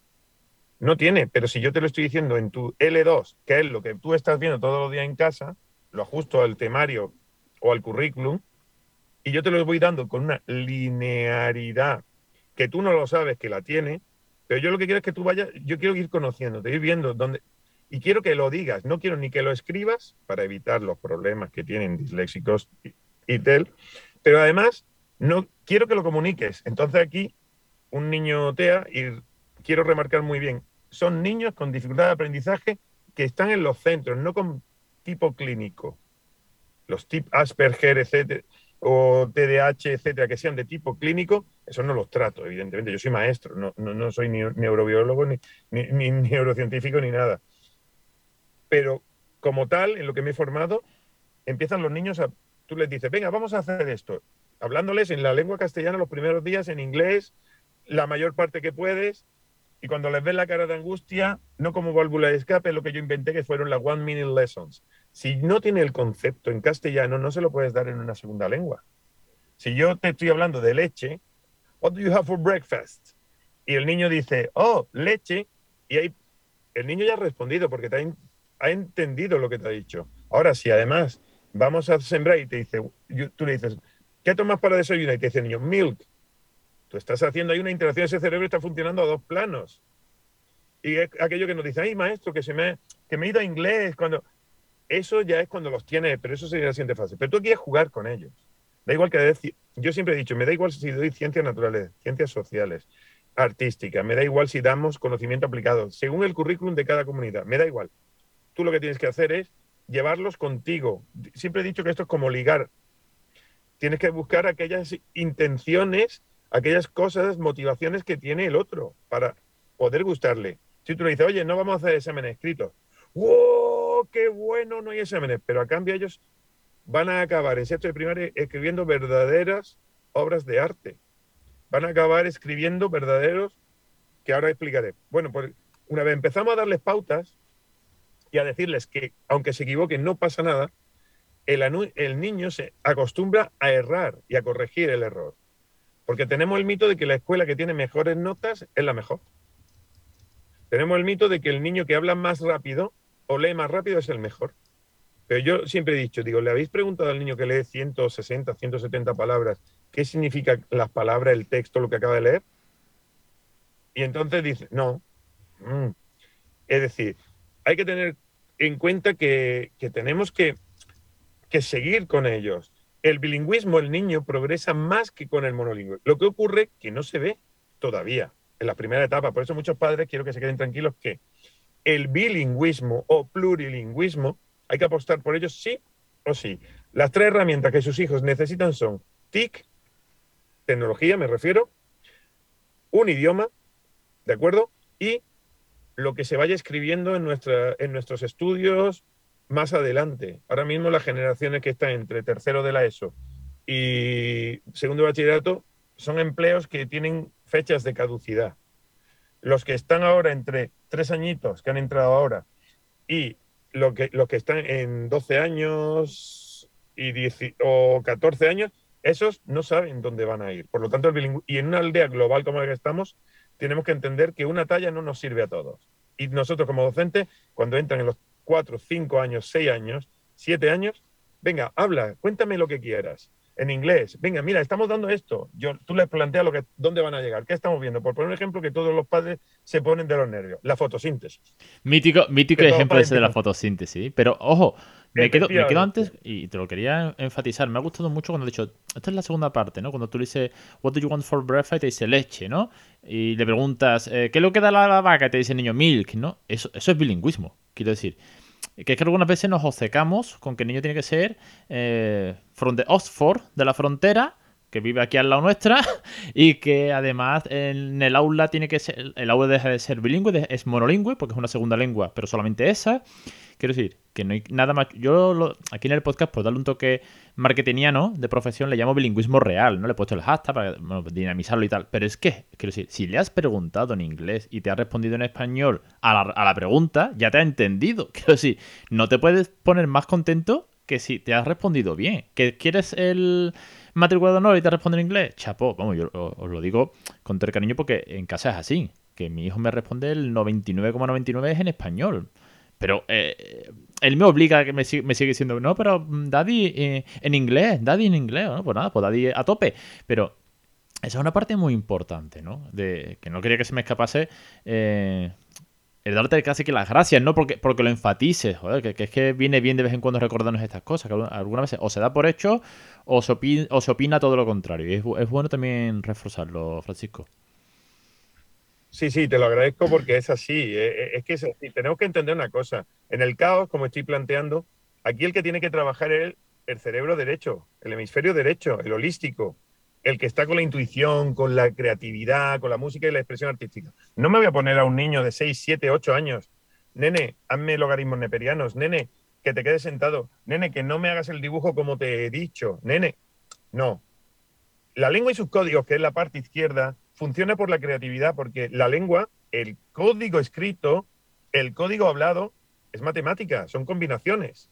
No tiene, pero si yo te lo estoy diciendo en tu L dos, que es lo que tú estás viendo todos los días en casa, lo ajusto al temario o al currículum, y yo te lo voy dando con una linearidad que tú no lo sabes que la tiene, pero yo lo que quiero es que tú vayas, yo quiero ir conociéndote, ir viendo dónde... Y quiero que lo digas, no quiero ni que lo escribas para evitar los problemas que tienen disléxicos y, y T E L, pero además, no quiero que lo comuniques. Entonces aquí, un niño T E A, y quiero remarcar muy bien, son niños con dificultad de aprendizaje que están en los centros, no con tipo clínico. Los tipo Asperger, etcétera, o T D A H, etcétera, que sean de tipo clínico, eso no los trato, evidentemente. Yo soy maestro, no, no, no soy ni neurobiólogo, ni, ni, ni neurocientífico, ni nada. Pero como tal, en lo que me he formado, empiezan los niños a... Tú les dices, venga, vamos a hacer esto, hablándoles en la lengua castellana los primeros días, en inglés, la mayor parte que puedes, y cuando les ves la cara de angustia, no como válvula de escape, es lo que yo inventé, que fueron las one minute lessons. Si no tiene el concepto en castellano, no se lo puedes dar en una segunda lengua. Si yo te estoy hablando de leche, what do you have for breakfast? Y el niño dice, oh, leche, y ahí el niño ya ha respondido, porque te ha, in... ha entendido lo que te ha dicho. Ahora, si además... Vamos a sembrar y te dice, tú le dices, ¿qué tomas para desayunar? Y te dice el niño, milk. Tú estás haciendo ahí una interacción, ese cerebro está funcionando a dos planos. Y es aquello que nos dice, ay, maestro, que se me, que me he ido a inglés. Cuando... Eso ya es cuando los tienes, pero eso sería la siguiente fase. Pero tú quieres jugar con ellos. Da igual que decir, yo siempre he dicho, me da igual si doy ciencias naturales, ciencias sociales, artísticas, me da igual si damos conocimiento aplicado, según el currículum de cada comunidad, me da igual. Tú lo que tienes que hacer es llevarlos contigo. Siempre he dicho que esto es como ligar. Tienes que buscar aquellas intenciones, aquellas cosas, motivaciones que tiene el otro para poder gustarle. Si tú le dices, oye, no vamos a hacer exámenes escritos. ¡Wow! ¡Qué bueno! No hay exámenes. Pero a cambio ellos van a acabar en sexto de primaria escribiendo verdaderas obras de arte. Van a acabar escribiendo verdaderos, que ahora explicaré. Bueno, pues una vez empezamos a darles pautas, y a decirles que, aunque se equivoquen, no pasa nada, el, anu- el niño se acostumbra a errar y a corregir el error. Porque tenemos el mito de que la escuela que tiene mejores notas es la mejor. Tenemos el mito de que el niño que habla más rápido o lee más rápido es el mejor. Pero yo siempre he dicho, digo, ¿le habéis preguntado al niño que lee ciento sesenta, ciento setenta palabras qué significa las palabras, el texto, lo que acaba de leer? Y entonces dice, no. Mm. Es decir, hay que tener en cuenta que, que tenemos que, que seguir con ellos. El bilingüismo, el niño progresa más que con el monolingüe. Lo que ocurre que no se ve todavía en la primera etapa. Por eso muchos padres quiero que se queden tranquilos que el bilingüismo o plurilingüismo hay que apostar por ellos sí o sí. Las tres herramientas que sus hijos necesitan son T I C, tecnología me refiero, un idioma, ¿de acuerdo? Y lo que se vaya escribiendo en, nuestra, en nuestros estudios más adelante. Ahora mismo las generaciones que están entre tercero de la ESO y segundo de bachillerato son empleos que tienen fechas de caducidad. Los que están ahora entre tres añitos, que han entrado ahora, y lo que, los que están en doce años y diez, o catorce años, esos no saben dónde van a ir. Por lo tanto, el bilingüe, y en una aldea global como la que estamos, tenemos que entender que una talla no nos sirve a todos. Y nosotros como docentes, cuando entran en los cuatro, cinco años, seis años, siete años, venga, habla, cuéntame lo que quieras. En inglés, venga, mira, estamos dando esto. Yo, tú les planteas lo que, dónde van a llegar. ¿Qué estamos viendo? Por poner un ejemplo que todos los padres se ponen de los nervios. La fotosíntesis. Mítico, mítico ejemplo ese de la fotosíntesis. Pero, ojo, me quedo, me quedo antes, y te lo quería enfatizar, me ha gustado mucho cuando he dicho, esta es la segunda parte, ¿no? Cuando tú le dices, what do you want for breakfast? Y te dice leche, ¿no? Y le preguntas, ¿qué es lo que da la, la vaca? Y te dice niño, milk, ¿no? Eso, eso es bilingüismo, quiero decir. Que es que algunas veces nos obcecamos con que el niño tiene que ser eh, from the Oxford, de la frontera, que vive aquí al lado nuestra, y que además en el aula tiene que ser, el aula deja de ser bilingüe, es monolingüe, porque es una segunda lengua, pero solamente esa. Quiero decir, que no hay nada más. Yo lo, aquí en el podcast, por darle un toque marketingiano de profesión, le llamo bilingüismo real, ¿no? Le he puesto el hashtag para bueno, dinamizarlo y tal. Pero es que, quiero decir, si le has preguntado en inglés y te ha respondido en español a la, a la pregunta, ya te ha entendido. Quiero decir, no te puedes poner más contento que si te has respondido bien. ¿Que quieres el matriculado de honor y te responde en inglés? Chapó, vamos, yo os lo digo con todo el cariño porque en casa es así. Que mi hijo me responde el noventa y nueve coma noventa y nueve es en español. Pero eh, él me obliga a que me, me sigue diciendo, no, pero Daddy eh, en inglés, Daddy en inglés, ¿no? Pues nada, pues Daddy a tope. Pero esa es una parte muy importante, ¿no? De, que no quería que se me escapase eh, el darte casi que las gracias, ¿no? Porque, porque lo enfatices, joder, que, que es que viene bien de vez en cuando recordarnos estas cosas, que algunas veces o se da por hecho o se opina, o se opina todo lo contrario. Y es, es bueno también reforzarlo, Francisco. Sí, sí, te lo agradezco porque es así, es que es así. Tenemos que entender una cosa, en el caos, como estoy planteando, aquí el que tiene que trabajar es el, el cerebro derecho, el hemisferio derecho, el holístico, el que está con la intuición, con la creatividad, con la música y la expresión artística. No me voy a poner a un niño de seis, siete, ocho años, nene, hazme logaritmos neperianos, nene, que te quedes sentado, nene, que no me hagas el dibujo como te he dicho, nene, no. La lengua y sus códigos, que es la parte izquierda, funciona por la creatividad, porque la lengua, el código escrito, el código hablado, es matemática, son combinaciones.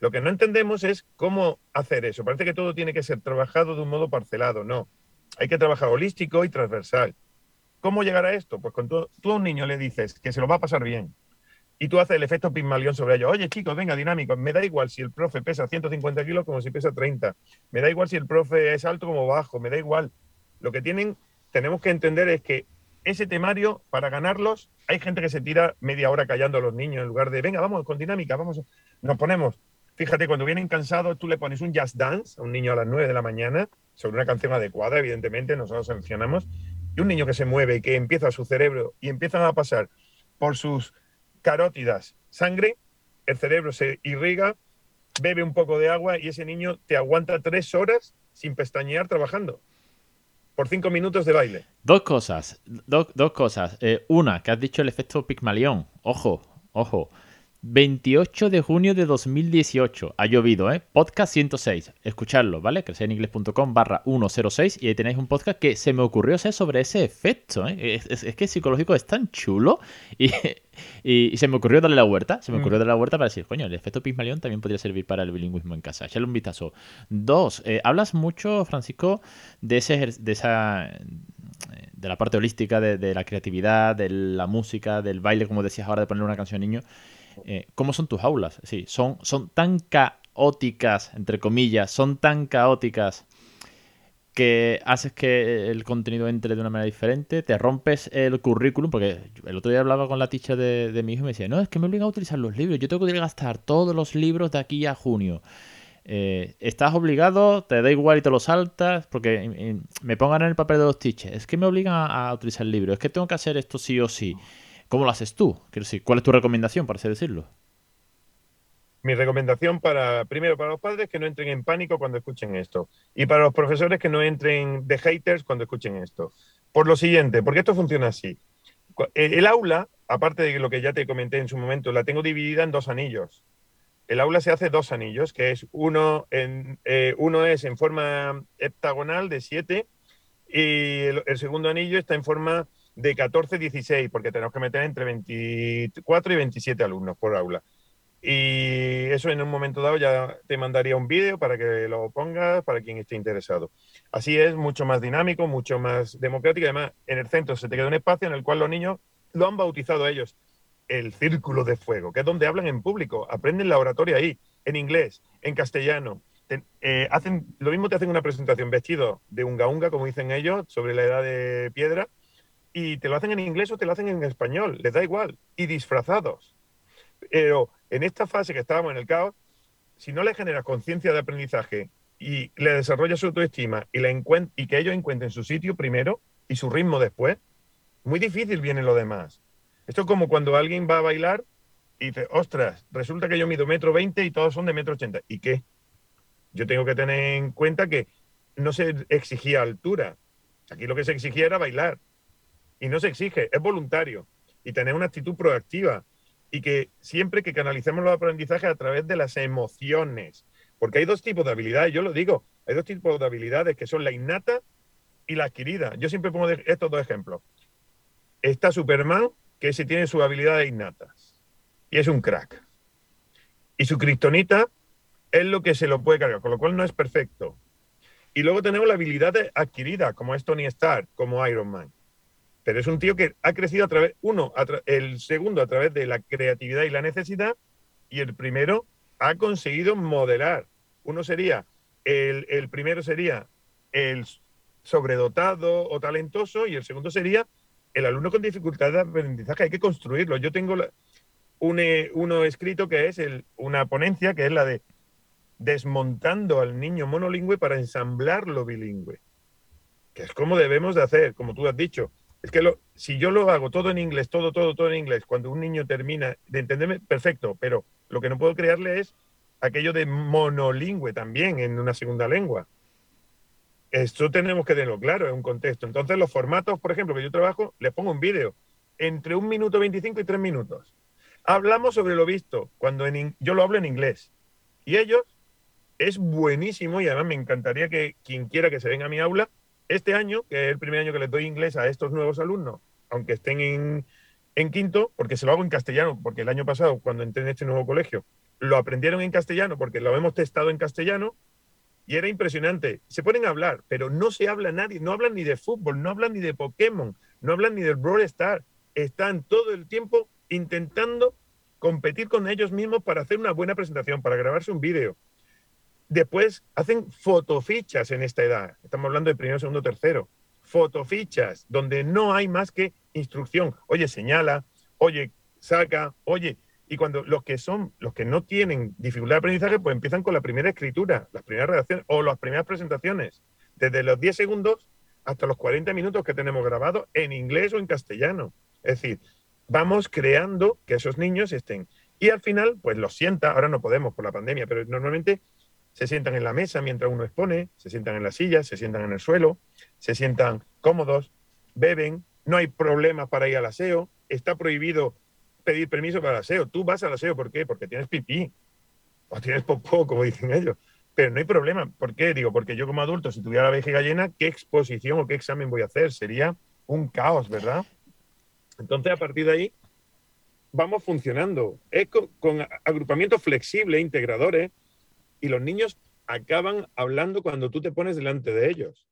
Lo que no entendemos es cómo hacer eso. Parece que todo tiene que ser trabajado de un modo parcelado. No, hay que trabajar holístico y transversal. ¿Cómo llegar a esto? Pues cuando tú a un niño le dices que se lo va a pasar bien y tú haces el efecto Pigmalión sobre ello. Oye, chicos, venga, dinámico. Me da igual si el profe pesa ciento cincuenta kilos como si pesa treinta. Me da igual si el profe es alto como bajo. Me da igual. Lo que tienen... tenemos que entender es que ese temario, para ganarlos, hay gente que se tira media hora callando a los niños en lugar de, venga, vamos, con dinámica, vamos, nos ponemos. Fíjate, cuando vienen cansados, tú le pones un jazz dance a un niño a las nueve de la mañana, sobre una canción adecuada, evidentemente, nosotros seleccionamos, y un niño que se mueve, que empieza su cerebro, y empiezan a pasar por sus carótidas sangre, el cerebro se irriga, bebe un poco de agua, y ese niño te aguanta tres horas sin pestañear trabajando. Por cinco minutos de baile. Dos cosas. Do, dos cosas. Eh, una, que has dicho el efecto Pigmalión. Ojo, ojo. veintiocho de junio de dos mil dieciocho. Ha llovido, ¿eh? Podcast ciento seis. Escuchadlo, ¿vale? crecer en inglés punto com barra ciento seis. Y ahí tenéis un podcast que se me ocurrió hacer sobre ese efecto, ¿eh? Es, es, es que el psicológico es tan chulo. Y, y, y se me ocurrió darle la vuelta. Se me ocurrió darle la vuelta para decir, coño, el efecto Pigmalión también podría servir para el bilingüismo en casa. Echarle un vistazo. Dos, eh, hablas mucho, Francisco, de, ese, de esa... de la parte holística, de, de la creatividad, de la música, del baile, como decías ahora, de ponerle una canción al niño. Eh, ¿Cómo son tus aulas? Sí, son, son tan caóticas, entre comillas, son tan caóticas que haces que el contenido entre de una manera diferente, te rompes el currículum, porque el otro día hablaba con la teacher de, de mi hijo y me decía, no, es que me obligan a utilizar los libros, yo tengo que gastar todos los libros de aquí a junio. Eh, estás obligado, te da igual y te lo saltas, porque en, en, me pongan en el papel de los teachers, es que me obligan a, a utilizar el libro, es que tengo que hacer esto sí o sí. ¿Cómo lo haces tú? Quiero decir, ¿cuál es tu recomendación, por así decirlo? Mi recomendación, para primero, para los padres, que no entren en pánico cuando escuchen esto, y para los profesores, que no entren de haters cuando escuchen esto. Por lo siguiente, porque esto funciona así. El aula, aparte de lo que ya te comenté en su momento, la tengo dividida en dos anillos. El aula se hace dos anillos, que es uno, en, eh, uno es en forma heptagonal de siete y el, el segundo anillo está en forma de catorce dieciséis, porque tenemos que meter entre veinticuatro y veintisiete alumnos por aula. Y eso en un momento dado ya te mandaría un vídeo para que lo pongas, para quien esté interesado. Así es mucho más dinámico, mucho más democrático. Además, en el centro se te queda un espacio en el cual los niños lo han bautizado ellos, el círculo de fuego, que es donde hablan en público, aprenden la oratoria ahí, en inglés, en castellano. Te, eh, hacen, lo mismo te hacen una presentación vestido de unga unga, como dicen ellos, sobre la edad de piedra, y te lo hacen en inglés o te lo hacen en español, les da igual, y disfrazados. Pero en esta fase que estábamos en el caos, si no le generas conciencia de aprendizaje y le desarrollas su autoestima y, la encuent- y que ellos encuentren su sitio primero y su ritmo después, muy difícil viene lo demás. Esto es como cuando alguien va a bailar y dice, ostras, resulta que yo mido metro veinte y todos son de metro ochenta. ¿Y qué? Yo tengo que tener en cuenta que no se exigía altura. Aquí lo que se exigía era bailar. Y no se exige, es voluntario. Y tener una actitud proactiva. Y que siempre que canalicemos los aprendizajes a través de las emociones. Porque hay dos tipos de habilidades, yo lo digo, hay dos tipos de habilidades que son la innata y la adquirida. Yo siempre pongo estos dos ejemplos. Está Superman, que ese tiene sus habilidades innatas. Y es un crack. Y su kriptonita es lo que se lo puede cargar, con lo cual no es perfecto. Y luego tenemos las habilidades adquiridas, como es Tony Stark, como Iron Man. Pero es un tío que ha crecido a través, uno, a tra- el segundo a través de la creatividad y la necesidad, y el primero ha conseguido modelar. Uno sería, el, el primero sería el sobredotado o talentoso, y el segundo sería el alumno con dificultad de aprendizaje. Hay que construirlo. Yo tengo la, un, uno escrito que es el, una ponencia, que es la de desmontando al niño monolingüe para ensamblarlo bilingüe. Que es como debemos de hacer, como tú has dicho. Es que lo, si yo lo hago todo en inglés, todo, todo, todo en inglés, cuando un niño termina de entenderme, perfecto, pero lo que no puedo crearle es aquello de monolingüe también en una segunda lengua. Esto tenemos que tenerlo claro, es un contexto. Entonces los formatos, por ejemplo, que yo trabajo, les pongo un vídeo, entre un minuto veinticinco y tres minutos. Hablamos sobre lo visto, cuando en, yo lo hablo en inglés. Y ellos, es buenísimo, y además me encantaría que quien quiera que se venga a mi aula, este año, que es el primer año que les doy inglés a estos nuevos alumnos, aunque estén en, en quinto, porque se lo hago en castellano, porque el año pasado, cuando entré en este nuevo colegio, lo aprendieron en castellano, porque lo hemos testado en castellano, y era impresionante. Se ponen a hablar, pero no se habla nadie, no hablan ni de fútbol, no hablan ni de Pokémon, no hablan ni del Brawl Stars. Están todo el tiempo intentando competir con ellos mismos para hacer una buena presentación, para grabarse un vídeo. Después hacen fotofichas en esta edad. Estamos hablando de primero, segundo, tercero. Fotofichas, donde no hay más que instrucción. Oye, señala, oye, saca, oye. Y cuando los que son, los que no tienen dificultad de aprendizaje, pues empiezan con la primera escritura, las primeras redacciones o las primeras presentaciones. Desde los diez segundos hasta los cuarenta minutos que tenemos grabados en inglés o en castellano. Es decir, vamos creando que esos niños estén. Y al final, pues los sienta. Ahora no podemos por la pandemia, pero normalmente se sientan en la mesa mientras uno expone, se sientan en las sillas, se sientan en el suelo, se sientan cómodos, beben, no hay problemas para ir al aseo, está prohibido pedir permiso para el aseo. Tú vas al aseo, ¿por qué? Porque tienes pipí, o tienes popó, como dicen ellos. Pero no hay problema. ¿Por qué? Digo, porque yo como adulto, si tuviera la vejiga llena, ¿qué exposición o qué examen voy a hacer? Sería un caos, ¿verdad? Entonces, a partir de ahí, vamos funcionando. Es con, con agrupamientos flexibles, integradores, y los niños acaban hablando cuando tú te pones delante de ellos.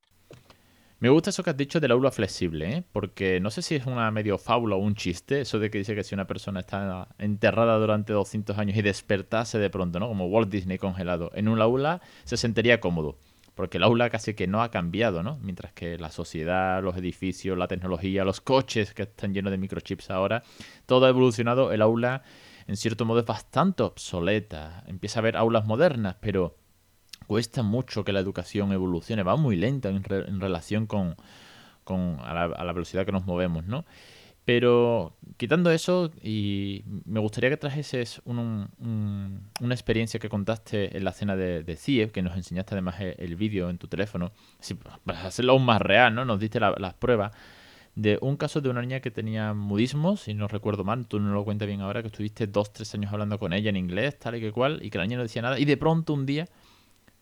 Me gusta eso que has dicho del aula flexible, ¿eh? Porque no sé si es una medio fábula o un chiste, eso de que dice que si una persona está enterrada durante doscientos años y despertase de pronto, ¿no? Como Walt Disney congelado, en un aula se sentiría cómodo, porque el aula casi que no ha cambiado, ¿no? Mientras que la sociedad, los edificios, la tecnología, los coches que están llenos de microchips ahora, todo ha evolucionado, el aula en cierto modo es bastante obsoleta. Empieza a haber aulas modernas, pero cuesta mucho que la educación evolucione. Va muy lenta en, re- en relación con, con a, la, a la velocidad que nos movemos, ¿no? Pero quitando eso, y me gustaría que trajeses un, un, una experiencia que contaste en la cena de, de C I E P, que nos enseñaste además el, el vídeo en tu teléfono, si, para hacerlo aún más real, ¿no? Nos diste la, las pruebas de un caso de una niña que tenía mudismo, si no recuerdo mal, tú no lo cuentas bien ahora, que estuviste dos, tres años hablando con ella en inglés, tal y que cual, y que la niña no decía nada, y de pronto un día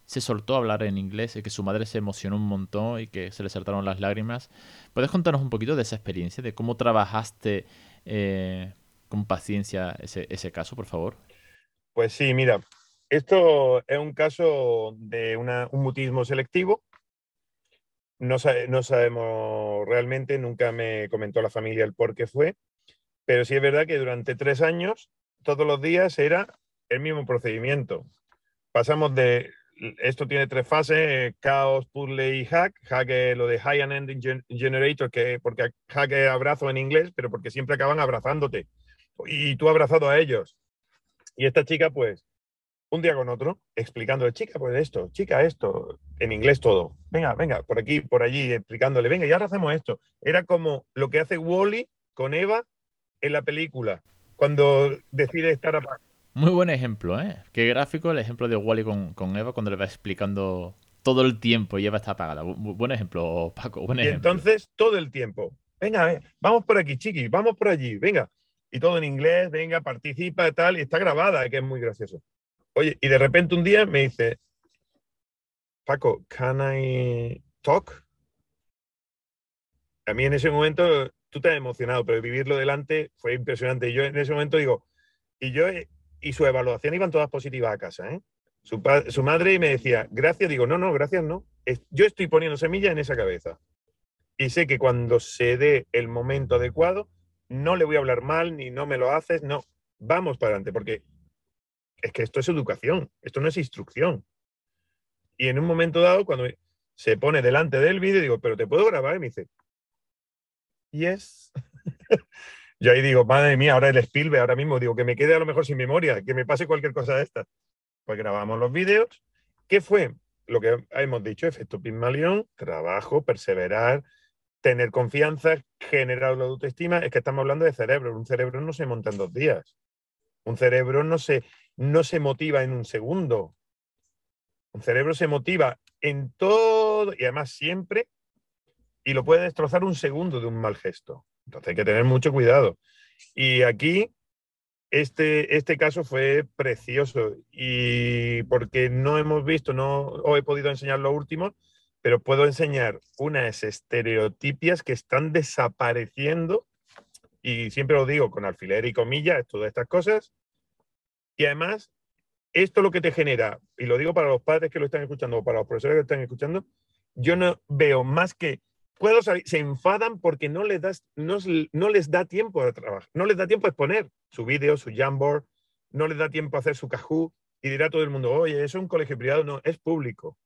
se soltó a hablar en inglés, y que su madre se emocionó un montón, y que se le saltaron las lágrimas. ¿Puedes contarnos un poquito de esa experiencia, de cómo trabajaste eh, con paciencia ese, ese caso, por favor? Pues sí, mira, esto es un caso de una, un mutismo selectivo. No, sabe, no sabemos realmente, nunca me comentó la familia el por qué fue, pero sí es verdad que durante tres años, todos los días era el mismo procedimiento. Pasamos de, esto tiene tres fases, caos, puzzle y hack. Hack es lo de high and ending generator, que porque hack es abrazo en inglés, pero porque siempre acaban abrazándote. Y tú abrazado a ellos. Y esta chica, pues, un día con otro, explicándole, chica, pues esto, chica, esto, en inglés todo. Venga, venga, por aquí, por allí, explicándole, venga, y ahora hacemos esto. Era como lo que hace Wall-E con Eva en la película, cuando decide estar aparte. Muy buen ejemplo, ¿eh? Qué gráfico el ejemplo de Wall-E con, con Eva cuando le va explicando todo el tiempo y Eva está apagada. Bu- buen ejemplo, Paco, buen ejemplo. Y entonces, todo el tiempo. Venga, venga, vamos por aquí, chiqui, vamos por allí, venga. Y todo en inglés, venga, participa, tal, y está grabada, que es muy gracioso. Oye, y de repente un día me dice, Paco, ¿can I talk? A mí en ese momento, tú te has emocionado, pero vivirlo delante fue impresionante. Y yo en ese momento digo, y yo... Y su evaluación iban todas positivas a casa, ¿eh? Su, pa- su madre me decía, gracias, digo, no, no, gracias no. Es- yo estoy poniendo semillas en esa cabeza. Y sé que cuando se dé el momento adecuado, no le voy a hablar mal, ni no me lo haces, no. Vamos para adelante, porque es que esto es educación, esto no es instrucción. Y en un momento dado, cuando se pone delante del vídeo, digo, pero ¿te puedo grabar? Y me dice, yes. Yo ahí digo, madre mía, ahora el Spielberg, ahora mismo, digo, que me quede a lo mejor sin memoria, que me pase cualquier cosa de estas. Pues grabamos los vídeos. ¿Qué fue? Lo que hemos dicho, efecto Pigmalión, trabajo, perseverar, tener confianza, generar la autoestima. Es que estamos hablando de cerebro. Un cerebro no se monta en dos días. Un cerebro no se, no se motiva en un segundo. Un cerebro se motiva en todo, y además siempre, y lo puede destrozar un segundo de un mal gesto. Entonces hay que tener mucho cuidado. Y aquí, este, este caso fue precioso. Y porque no hemos visto, no os he podido enseñar lo último, pero puedo enseñar unas estereotipias que están desapareciendo. Y siempre lo digo con alfiler y comillas, todas estas cosas. Y además, esto lo que te genera, y lo digo para los padres que lo están escuchando o para los profesores que lo están escuchando, yo no veo más que... Puedo salir, se enfadan porque no les, das, no, no les da tiempo a trabajar, no les da tiempo a exponer su vídeo, su Jamboard, no les da tiempo a hacer su Kahoot, y dirá todo el mundo, oye, eso es un colegio privado, no, es público.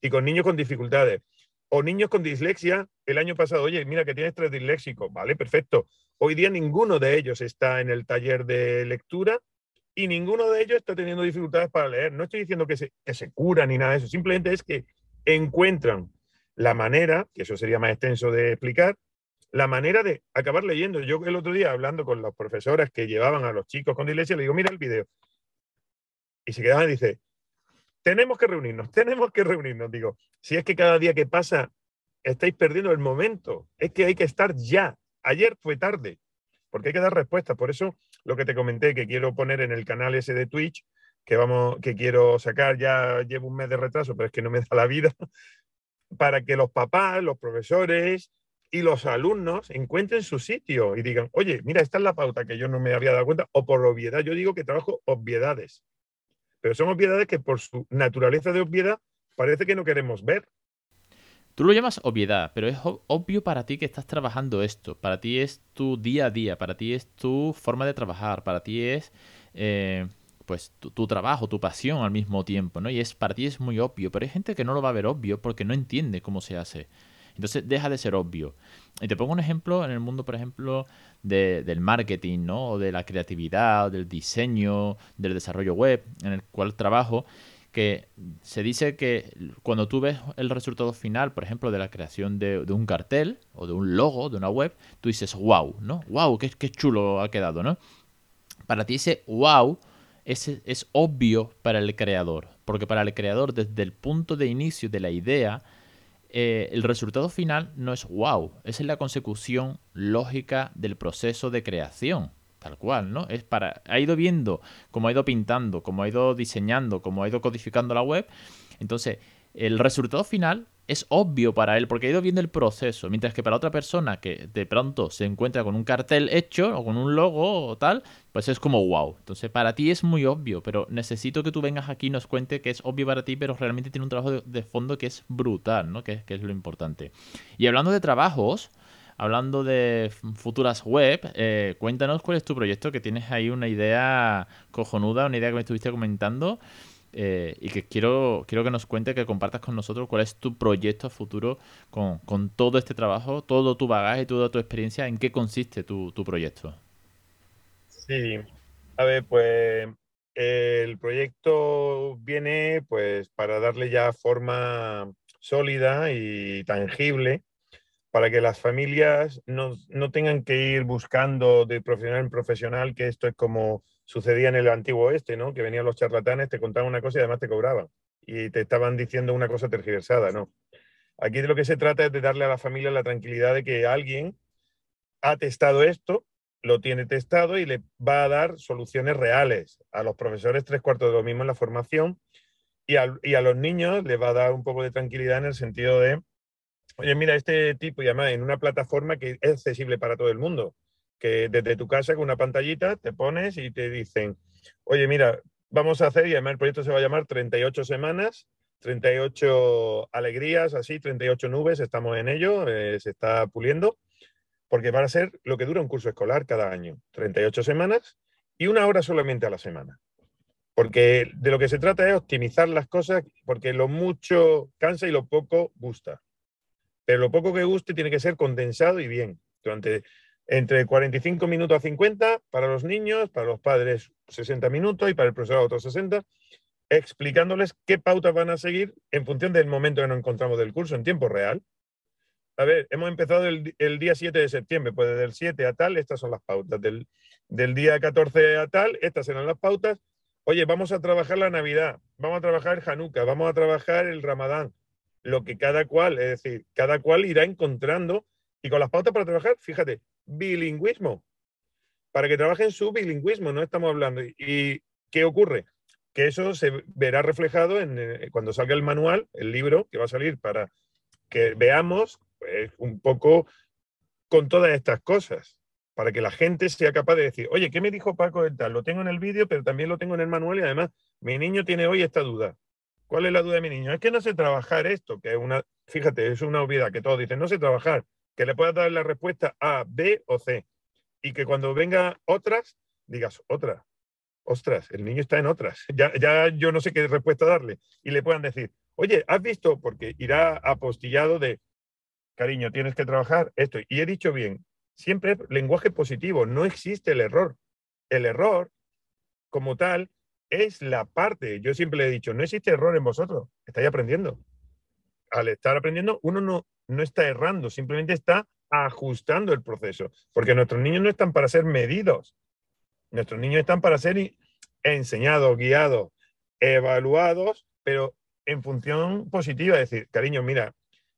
Y con niños con dificultades. O niños con dislexia, el año pasado, oye, mira que tienes tres disléxicos, vale, perfecto. Hoy día ninguno de ellos está en el taller de lectura y ninguno de ellos está teniendo dificultades para leer. No estoy diciendo que se, que se cura ni nada de eso, simplemente es que encuentran la manera, que eso sería más extenso de explicar, la manera de acabar leyendo. Yo el otro día, hablando con las profesoras que llevaban a los chicos con dislexia, le digo, mira el vídeo. Y se quedaban y dice, tenemos que reunirnos, tenemos que reunirnos. Digo, si es que cada día que pasa estáis perdiendo el momento, es que hay que estar ya. Ayer fue tarde, porque hay que dar respuestas. Por eso lo que te comenté, que quiero poner en el canal ese de Twitch, que, vamos, que quiero sacar, ya llevo un mes de retraso, pero es que no me da la vida, para que los papás, los profesores y los alumnos encuentren su sitio y digan, oye, mira, esta es la pauta que yo no me había dado cuenta, o por obviedad. Yo digo que trabajo obviedades, pero son obviedades que por su naturaleza de obviedad parece que no queremos ver. Tú lo llamas obviedad, pero es obvio para ti que estás trabajando esto, para ti es tu día a día, para ti es tu forma de trabajar, para ti es... Eh... pues tu, tu trabajo, tu pasión al mismo tiempo, ¿no? Y es, para ti es muy obvio, pero hay gente que no lo va a ver obvio porque no entiende cómo se hace. Entonces deja de ser obvio. Y te pongo un ejemplo en el mundo, por ejemplo, de, del marketing, ¿no? O de la creatividad, del diseño, del desarrollo web, en el cual trabajo, que se dice que cuando tú ves el resultado final, por ejemplo, de la creación de, de un cartel o de un logo, de una web, tú dices, wow, ¿no? Wow, qué, qué chulo ha quedado, ¿no? Para ti ese wow Es, es obvio para el creador, porque para el creador desde el punto de inicio de la idea, eh, el resultado final no es wow, esa es la consecución lógica del proceso de creación, tal cual, ¿no? Es para, ha ido viendo cómo ha ido pintando, cómo ha ido diseñando, cómo ha ido codificando la web, entonces el resultado final es obvio para él porque ha ido viendo el proceso, mientras que para otra persona que de pronto se encuentra con un cartel hecho o con un logo o tal, pues es como wow. Entonces para ti es muy obvio, pero necesito que tú vengas aquí y nos cuente que es obvio para ti, pero realmente tiene un trabajo de, de fondo que es brutal, ¿no? Que, que es lo importante. Y hablando de trabajos, hablando de futuras web, eh, cuéntanos cuál es tu proyecto, que tienes ahí una idea cojonuda, una idea que me estuviste comentando. Eh, y que quiero, quiero que nos cuentes, que compartas con nosotros cuál es tu proyecto futuro con, con todo este trabajo, todo tu bagaje, toda tu experiencia, en qué consiste tu, tu proyecto. Sí, a ver, pues eh, el proyecto viene pues para darle ya forma sólida y tangible para que las familias no, no tengan que ir buscando de profesional en profesional, que esto es como sucedía en el antiguo oeste, ¿no? Que venían los charlatanes, te contaban una cosa y además te cobraban. Y te estaban diciendo una cosa tergiversada, ¿no? Aquí de lo que se trata es de darle a la familia la tranquilidad de que alguien ha testado esto, lo tiene testado y le va a dar soluciones reales. A los profesores tres cuartos de lo mismo en la formación y a, y a los niños les va a dar un poco de tranquilidad en el sentido de, oye, mira, este tipo, y además en una plataforma que es accesible para todo el mundo, que desde tu casa con una pantallita te pones y te dicen, oye, mira, vamos a hacer, y además el proyecto se va a llamar treinta y ocho semanas, treinta y ocho alegrías, así, treinta y ocho nubes, estamos en ello, eh, se está puliendo, porque van a ser lo que dura un curso escolar cada año, treinta y ocho semanas y una hora solamente a la semana. Porque de lo que se trata es optimizar las cosas, porque lo mucho cansa y lo poco gusta. Pero lo poco que guste tiene que ser condensado y bien. Durante, entre cuarenta y cinco minutos a cincuenta para los niños, para los padres sesenta minutos y para el profesor otros sesenta, explicándoles qué pautas van a seguir en función del momento que nos encontramos del curso en tiempo real. A ver, hemos empezado el, el día siete de septiembre, pues desde el siete a tal, estas son las pautas. Del, del día catorce a tal, estas serán las pautas. Oye, vamos a trabajar la Navidad, vamos a trabajar el Hanukkah, vamos a trabajar el Ramadán. Lo que cada cual, es decir, cada cual irá encontrando, y con las pautas para trabajar, fíjate, bilingüismo, para que trabajen su bilingüismo, no estamos hablando. ¿Y qué ocurre? Que eso se verá reflejado en, eh, cuando salga el manual, el libro que va a salir, para que veamos pues, un poco con todas estas cosas, para que la gente sea capaz de decir, oye, ¿qué me dijo Paco de tal? Lo tengo en el vídeo, pero también lo tengo en el manual, y además, mi niño tiene hoy esta duda. ¿Cuál es la duda de mi niño? Es que no sé trabajar esto, que es una, fíjate, es una obviedad que todos dicen, no sé trabajar, que le puedas dar la respuesta A, B o C, y que cuando venga otras, digas, otra, ostras, el niño está en otras, ya, ya yo no sé qué respuesta darle, y le puedan decir, oye, ¿has visto? Porque irá apostillado de, cariño, tienes que trabajar esto, y he dicho bien, siempre es lenguaje positivo, no existe el error, el error como tal, es la parte, yo siempre le he dicho, no existe error en vosotros, estáis aprendiendo. Al estar aprendiendo, uno no, no está errando, simplemente está ajustando el proceso, porque nuestros niños no están para ser medidos, nuestros niños están para ser enseñados, guiados, evaluados, pero en función positiva, es decir, cariño, mira,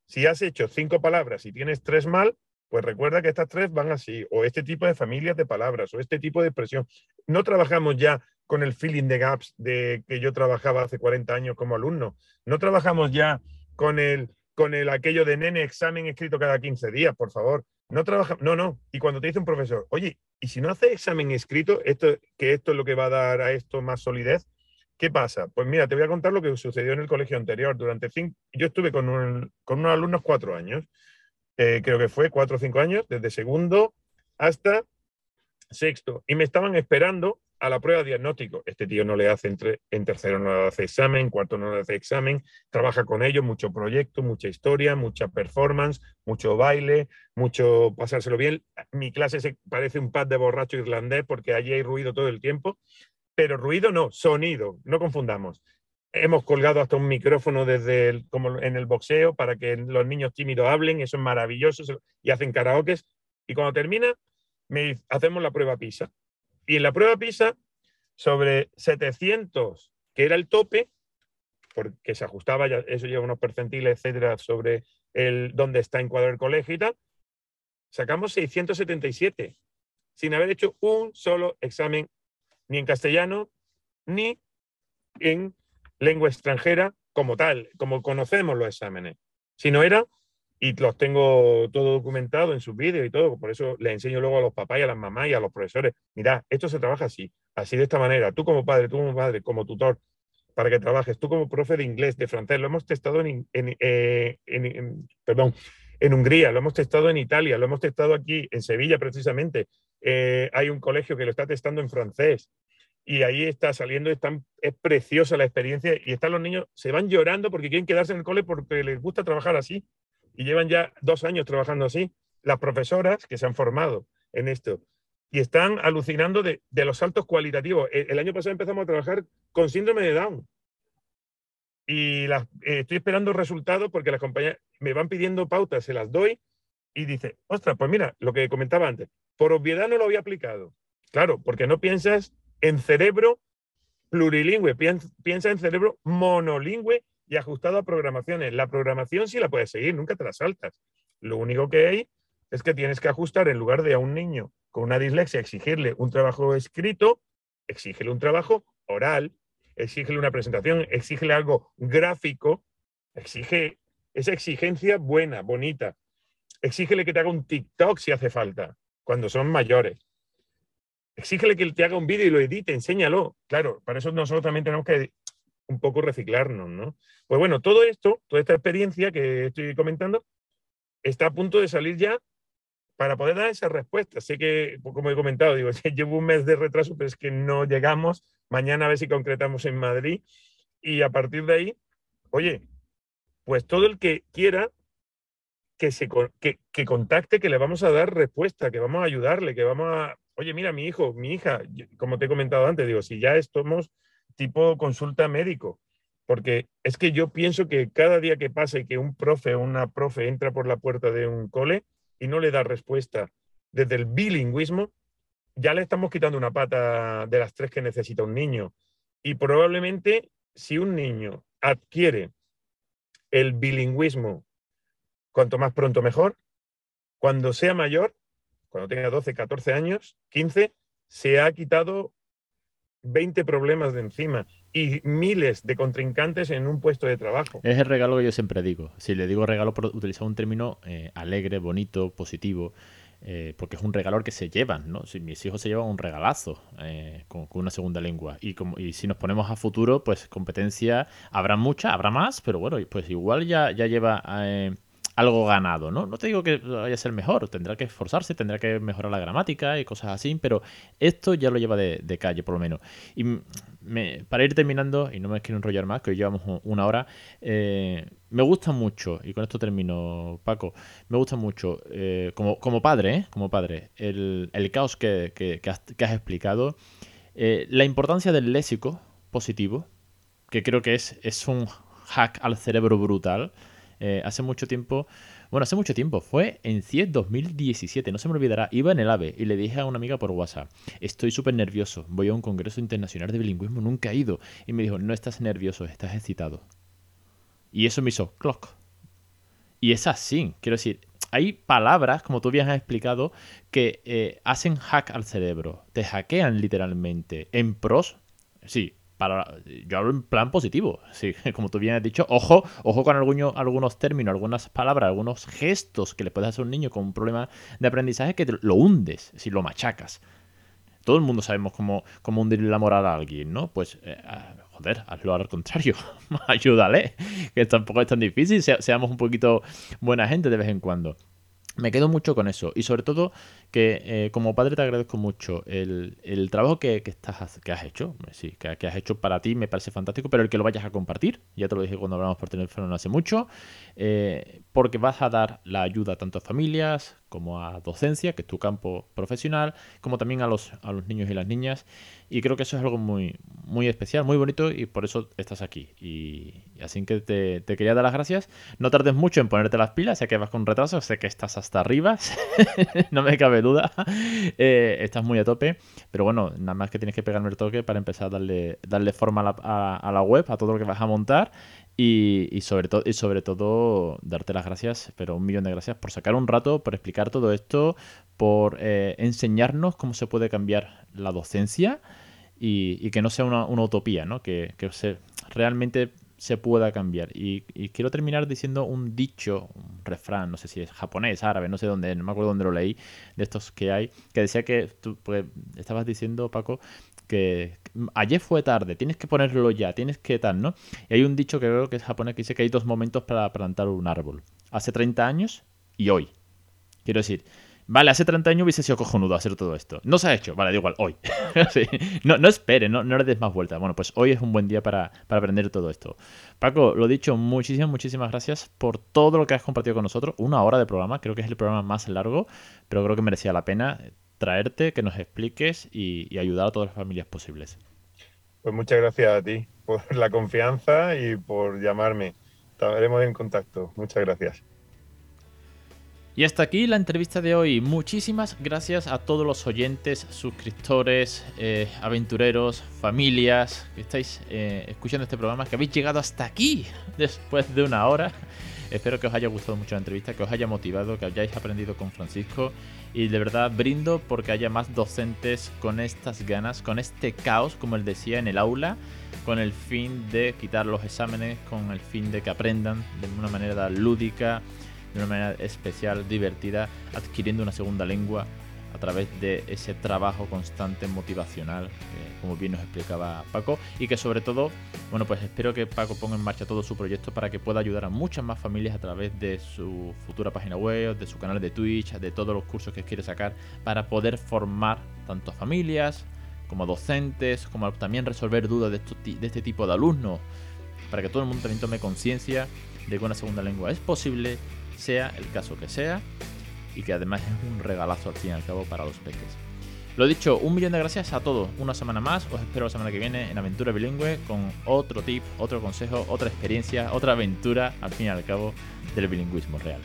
si has hecho cinco palabras y tienes tres mal, pues recuerda que estas tres van así, o este tipo de familias de palabras, o este tipo de expresión. No trabajamos ya con el feeling de gaps de que yo trabajaba hace cuarenta años como alumno. No trabajamos ya con el, con el aquello de nene, examen escrito cada quince días, por favor. No trabaja, no, no. Y cuando te dice un profesor, oye, y si no hace examen escrito, esto, que esto es lo que va a dar a esto más solidez, ¿qué pasa? Pues mira, te voy a contar lo que sucedió en el colegio anterior. Durante cinco, yo estuve con, un, con unos alumnos cuatro años, eh, creo que fue cuatro o cinco años, desde segundo hasta sexto, y me estaban esperando a la prueba de diagnóstico. Este tío no le hace, entre, en tercero no le hace examen, en cuarto no le hace examen, trabaja con ellos, mucho proyecto, mucha historia, mucha performance, mucho baile, mucho pasárselo bien. Mi clase se parece un pub de borracho irlandés porque allí hay ruido todo el tiempo, pero ruido no, sonido, no confundamos. Hemos colgado hasta un micrófono desde el, como en el boxeo para que los niños tímidos hablen, eso es maravilloso, y hacen karaokes, y cuando termina me, hacemos la prueba PISA. Y en la prueba PISA, sobre setecientos, que era el tope, porque se ajustaba, ya, eso lleva unos percentiles, etcétera, sobre el, dónde está encuadrado el colegio y tal, sacamos seiscientos setenta y siete, sin haber hecho un solo examen, ni en castellano, ni en lengua extranjera como tal, como conocemos los exámenes. si no era, y los tengo todo documentado en sus vídeos y todo, por eso les enseño luego a los papás y a las mamás y a los profesores, mirad, esto se trabaja así, así de esta manera, tú como padre, tú como padre, como tutor, para que trabajes, tú como profe de inglés, de francés, lo hemos testado en, en, eh, en, en, perdón, en Hungría, lo hemos testado en Italia, lo hemos testado aquí, en Sevilla precisamente, eh, hay un colegio que lo está testando en francés, y ahí está saliendo, es, tan, es preciosa la experiencia, y están los niños, se van llorando porque quieren quedarse en el cole porque les gusta trabajar así, y llevan ya dos años trabajando así, las profesoras que se han formado en esto, y están alucinando de, de los saltos cualitativos. El, el año pasado empezamos a trabajar con síndrome de Down, y las, eh, estoy esperando resultados porque las compañías me van pidiendo pautas, se las doy, y dice, ostras, pues mira, lo que comentaba antes, por obviedad no lo había aplicado, claro, porque no piensas en cerebro plurilingüe, piensa en cerebro monolingüe y ajustado a programaciones. La programación sí la puedes seguir, nunca te la saltas. Lo único que hay es que tienes que ajustar, en lugar de a un niño con una dislexia, exigirle un trabajo escrito, exígele un trabajo oral, exígele una presentación, exígele algo gráfico, exige esa exigencia buena, bonita. Exígele que te haga un TikTok si hace falta, cuando son mayores. Exígele que te haga un vídeo y lo edite, enséñalo. Claro, para eso nosotros también tenemos que un poco reciclarnos, ¿no? Pues bueno, todo esto, toda esta experiencia que estoy comentando, está a punto de salir ya para poder dar esas respuestas. Sé que, como he comentado, digo, llevo un mes de retraso, pero es que no llegamos. Mañana a ver si concretamos en Madrid. Y a partir de ahí, oye, pues todo el que quiera que, se, que, que contacte, que le vamos a dar respuesta, que vamos a ayudarle, que vamos a... Oye, mira, mi hijo, mi hija, como te he comentado antes, digo, si ya estamos tipo consulta médico, porque es que yo pienso que cada día que pase que un profe o una profe entra por la puerta de un cole y no le da respuesta desde el bilingüismo, ya le estamos quitando una pata de las tres que necesita un niño. Y probablemente si un niño adquiere el bilingüismo cuanto más pronto mejor, cuando sea mayor, cuando tenga doce, catorce años, quince, se ha quitado veinte problemas de encima y miles de contrincantes en un puesto de trabajo. Es el regalo que yo siempre digo. Si le digo regalo, por utilizar un término eh, alegre, bonito, positivo, eh, porque es un regalo que se llevan, ¿no? Si mis hijos se llevan un regalazo eh, con, con una segunda lengua. Y, como, y si nos ponemos a futuro, pues competencia habrá mucha, habrá más, pero bueno, pues igual ya, ya lleva... Eh, algo ganado, ¿no? No te digo que vaya a ser mejor, tendrá que esforzarse, tendrá que mejorar la gramática y cosas así, pero esto ya lo lleva de, de calle, por lo menos. Y me, para ir terminando, y no me quiero enrollar más, que hoy llevamos una hora, eh, me gusta mucho, y con esto termino, Paco, me gusta mucho, eh, como, como padre, ¿eh? Como padre, el, el caos que, que, que, has, que has explicado, eh, la importancia del léxico positivo, que creo que es, es un hack al cerebro brutal. Eh, hace mucho tiempo, bueno, hace mucho tiempo, fue en CIEP dos mil diecisiete, no se me olvidará, iba en el AVE y le dije a una amiga por WhatsApp, estoy súper nervioso, voy a un congreso internacional de bilingüismo, nunca he ido. Y me dijo, no estás nervioso, estás excitado. Y eso me hizo clock. Y es así, quiero decir, hay palabras, como tú bien has explicado, que eh, hacen hack al cerebro, te hackean literalmente, en pros, sí. Para, yo hablo en plan positivo, sí, como tú bien has dicho, ojo, ojo con alguno, algunos términos, algunas palabras, algunos gestos que le puedes hacer a un niño con un problema de aprendizaje que te, lo hundes, si lo machacas. Todo el mundo sabemos cómo, cómo hundir la moral a alguien, ¿no? Pues, eh, joder, hazlo al contrario, ayúdale, que tampoco es tan difícil, se, seamos un poquito buena gente de vez en cuando. Me quedo mucho con eso y sobre todo que eh, como padre te agradezco mucho el, el trabajo que, que, estás, que has hecho, sí, que, que has hecho para ti me parece fantástico, pero el que lo vayas a compartir, ya te lo dije cuando hablamos por teléfono no hace mucho, eh, porque vas a dar la ayuda tanto a familias como a docencia, que es tu campo profesional, como también a los, a los niños y las niñas y creo que eso es algo muy, muy especial, muy bonito y por eso estás aquí y, y así que te, te quería dar las gracias, no tardes mucho en ponerte las pilas, sé que vas con retraso, sé que estás hasta arriba, no me cabe duda, eh, estás muy a tope, pero bueno, nada más que tienes que pegarme el toque para empezar a darle, darle forma a la, a, a la web, a todo lo que vas a montar y, y, sobre todo, y sobre todo darte las gracias, pero un millón de gracias por sacar un rato, por explicar todo esto, por eh, enseñarnos cómo se puede cambiar la docencia y, y que no sea una, una utopía, ¿no? Que, que se, realmente se pueda cambiar. Y, y quiero terminar diciendo un dicho, un refrán, no sé si es japonés, árabe, no sé dónde, no me acuerdo dónde lo leí, de estos que hay, que decía que tú pues, estabas diciendo, Paco, que ayer fue tarde, tienes que ponerlo ya, tienes que tal, ¿no? Y hay un dicho que creo que es japonés que dice que hay dos momentos para plantar un árbol. Hace treinta años y hoy. Quiero decir... Vale, hace treinta años hubiese sido cojonudo hacer todo esto. No se ha hecho. Vale, da igual, hoy. Sí. No, no espere, no, no le des más vueltas. Bueno, pues hoy es un buen día para, para aprender todo esto. Paco, lo dicho, muchísimas, muchísimas gracias por todo lo que has compartido con nosotros. Una hora de programa, creo que es el programa más largo, pero creo que merecía la pena traerte, que nos expliques y, y ayudar a todas las familias posibles. Pues muchas gracias a ti por la confianza y por llamarme. Estaremos en contacto. Muchas gracias. Y hasta aquí la entrevista de hoy. Muchísimas gracias a todos los oyentes, suscriptores, eh, aventureros, familias que estáis eh, escuchando este programa, que habéis llegado hasta aquí después de una hora. Espero que os haya gustado mucho la entrevista, que os haya motivado, que hayáis aprendido con Francisco. Y de verdad brindo porque haya más docentes con estas ganas, con este caos, como él decía, en el aula, con el fin de quitar los exámenes, con el fin de que aprendan de una manera lúdica, de una manera especial, divertida, adquiriendo una segunda lengua a través de ese trabajo constante motivacional, eh, como bien nos explicaba Paco, y que sobre todo, bueno, pues espero que Paco ponga en marcha todo su proyecto para que pueda ayudar a muchas más familias a través de su futura página web, de su canal de Twitch, de todos los cursos que quiere sacar para poder formar tanto a familias como a docentes, como también resolver dudas de, esto, de este tipo de alumnos, para que todo el mundo también tome conciencia de que una segunda lengua es posible, sea el caso que sea, y que además es un regalazo al fin y al cabo para los peques. Lo dicho, un millón de gracias a todos, una semana más, os espero la semana que viene en Aventura Bilingüe con otro tip, otro consejo, otra experiencia, otra aventura al fin y al cabo del bilingüismo real.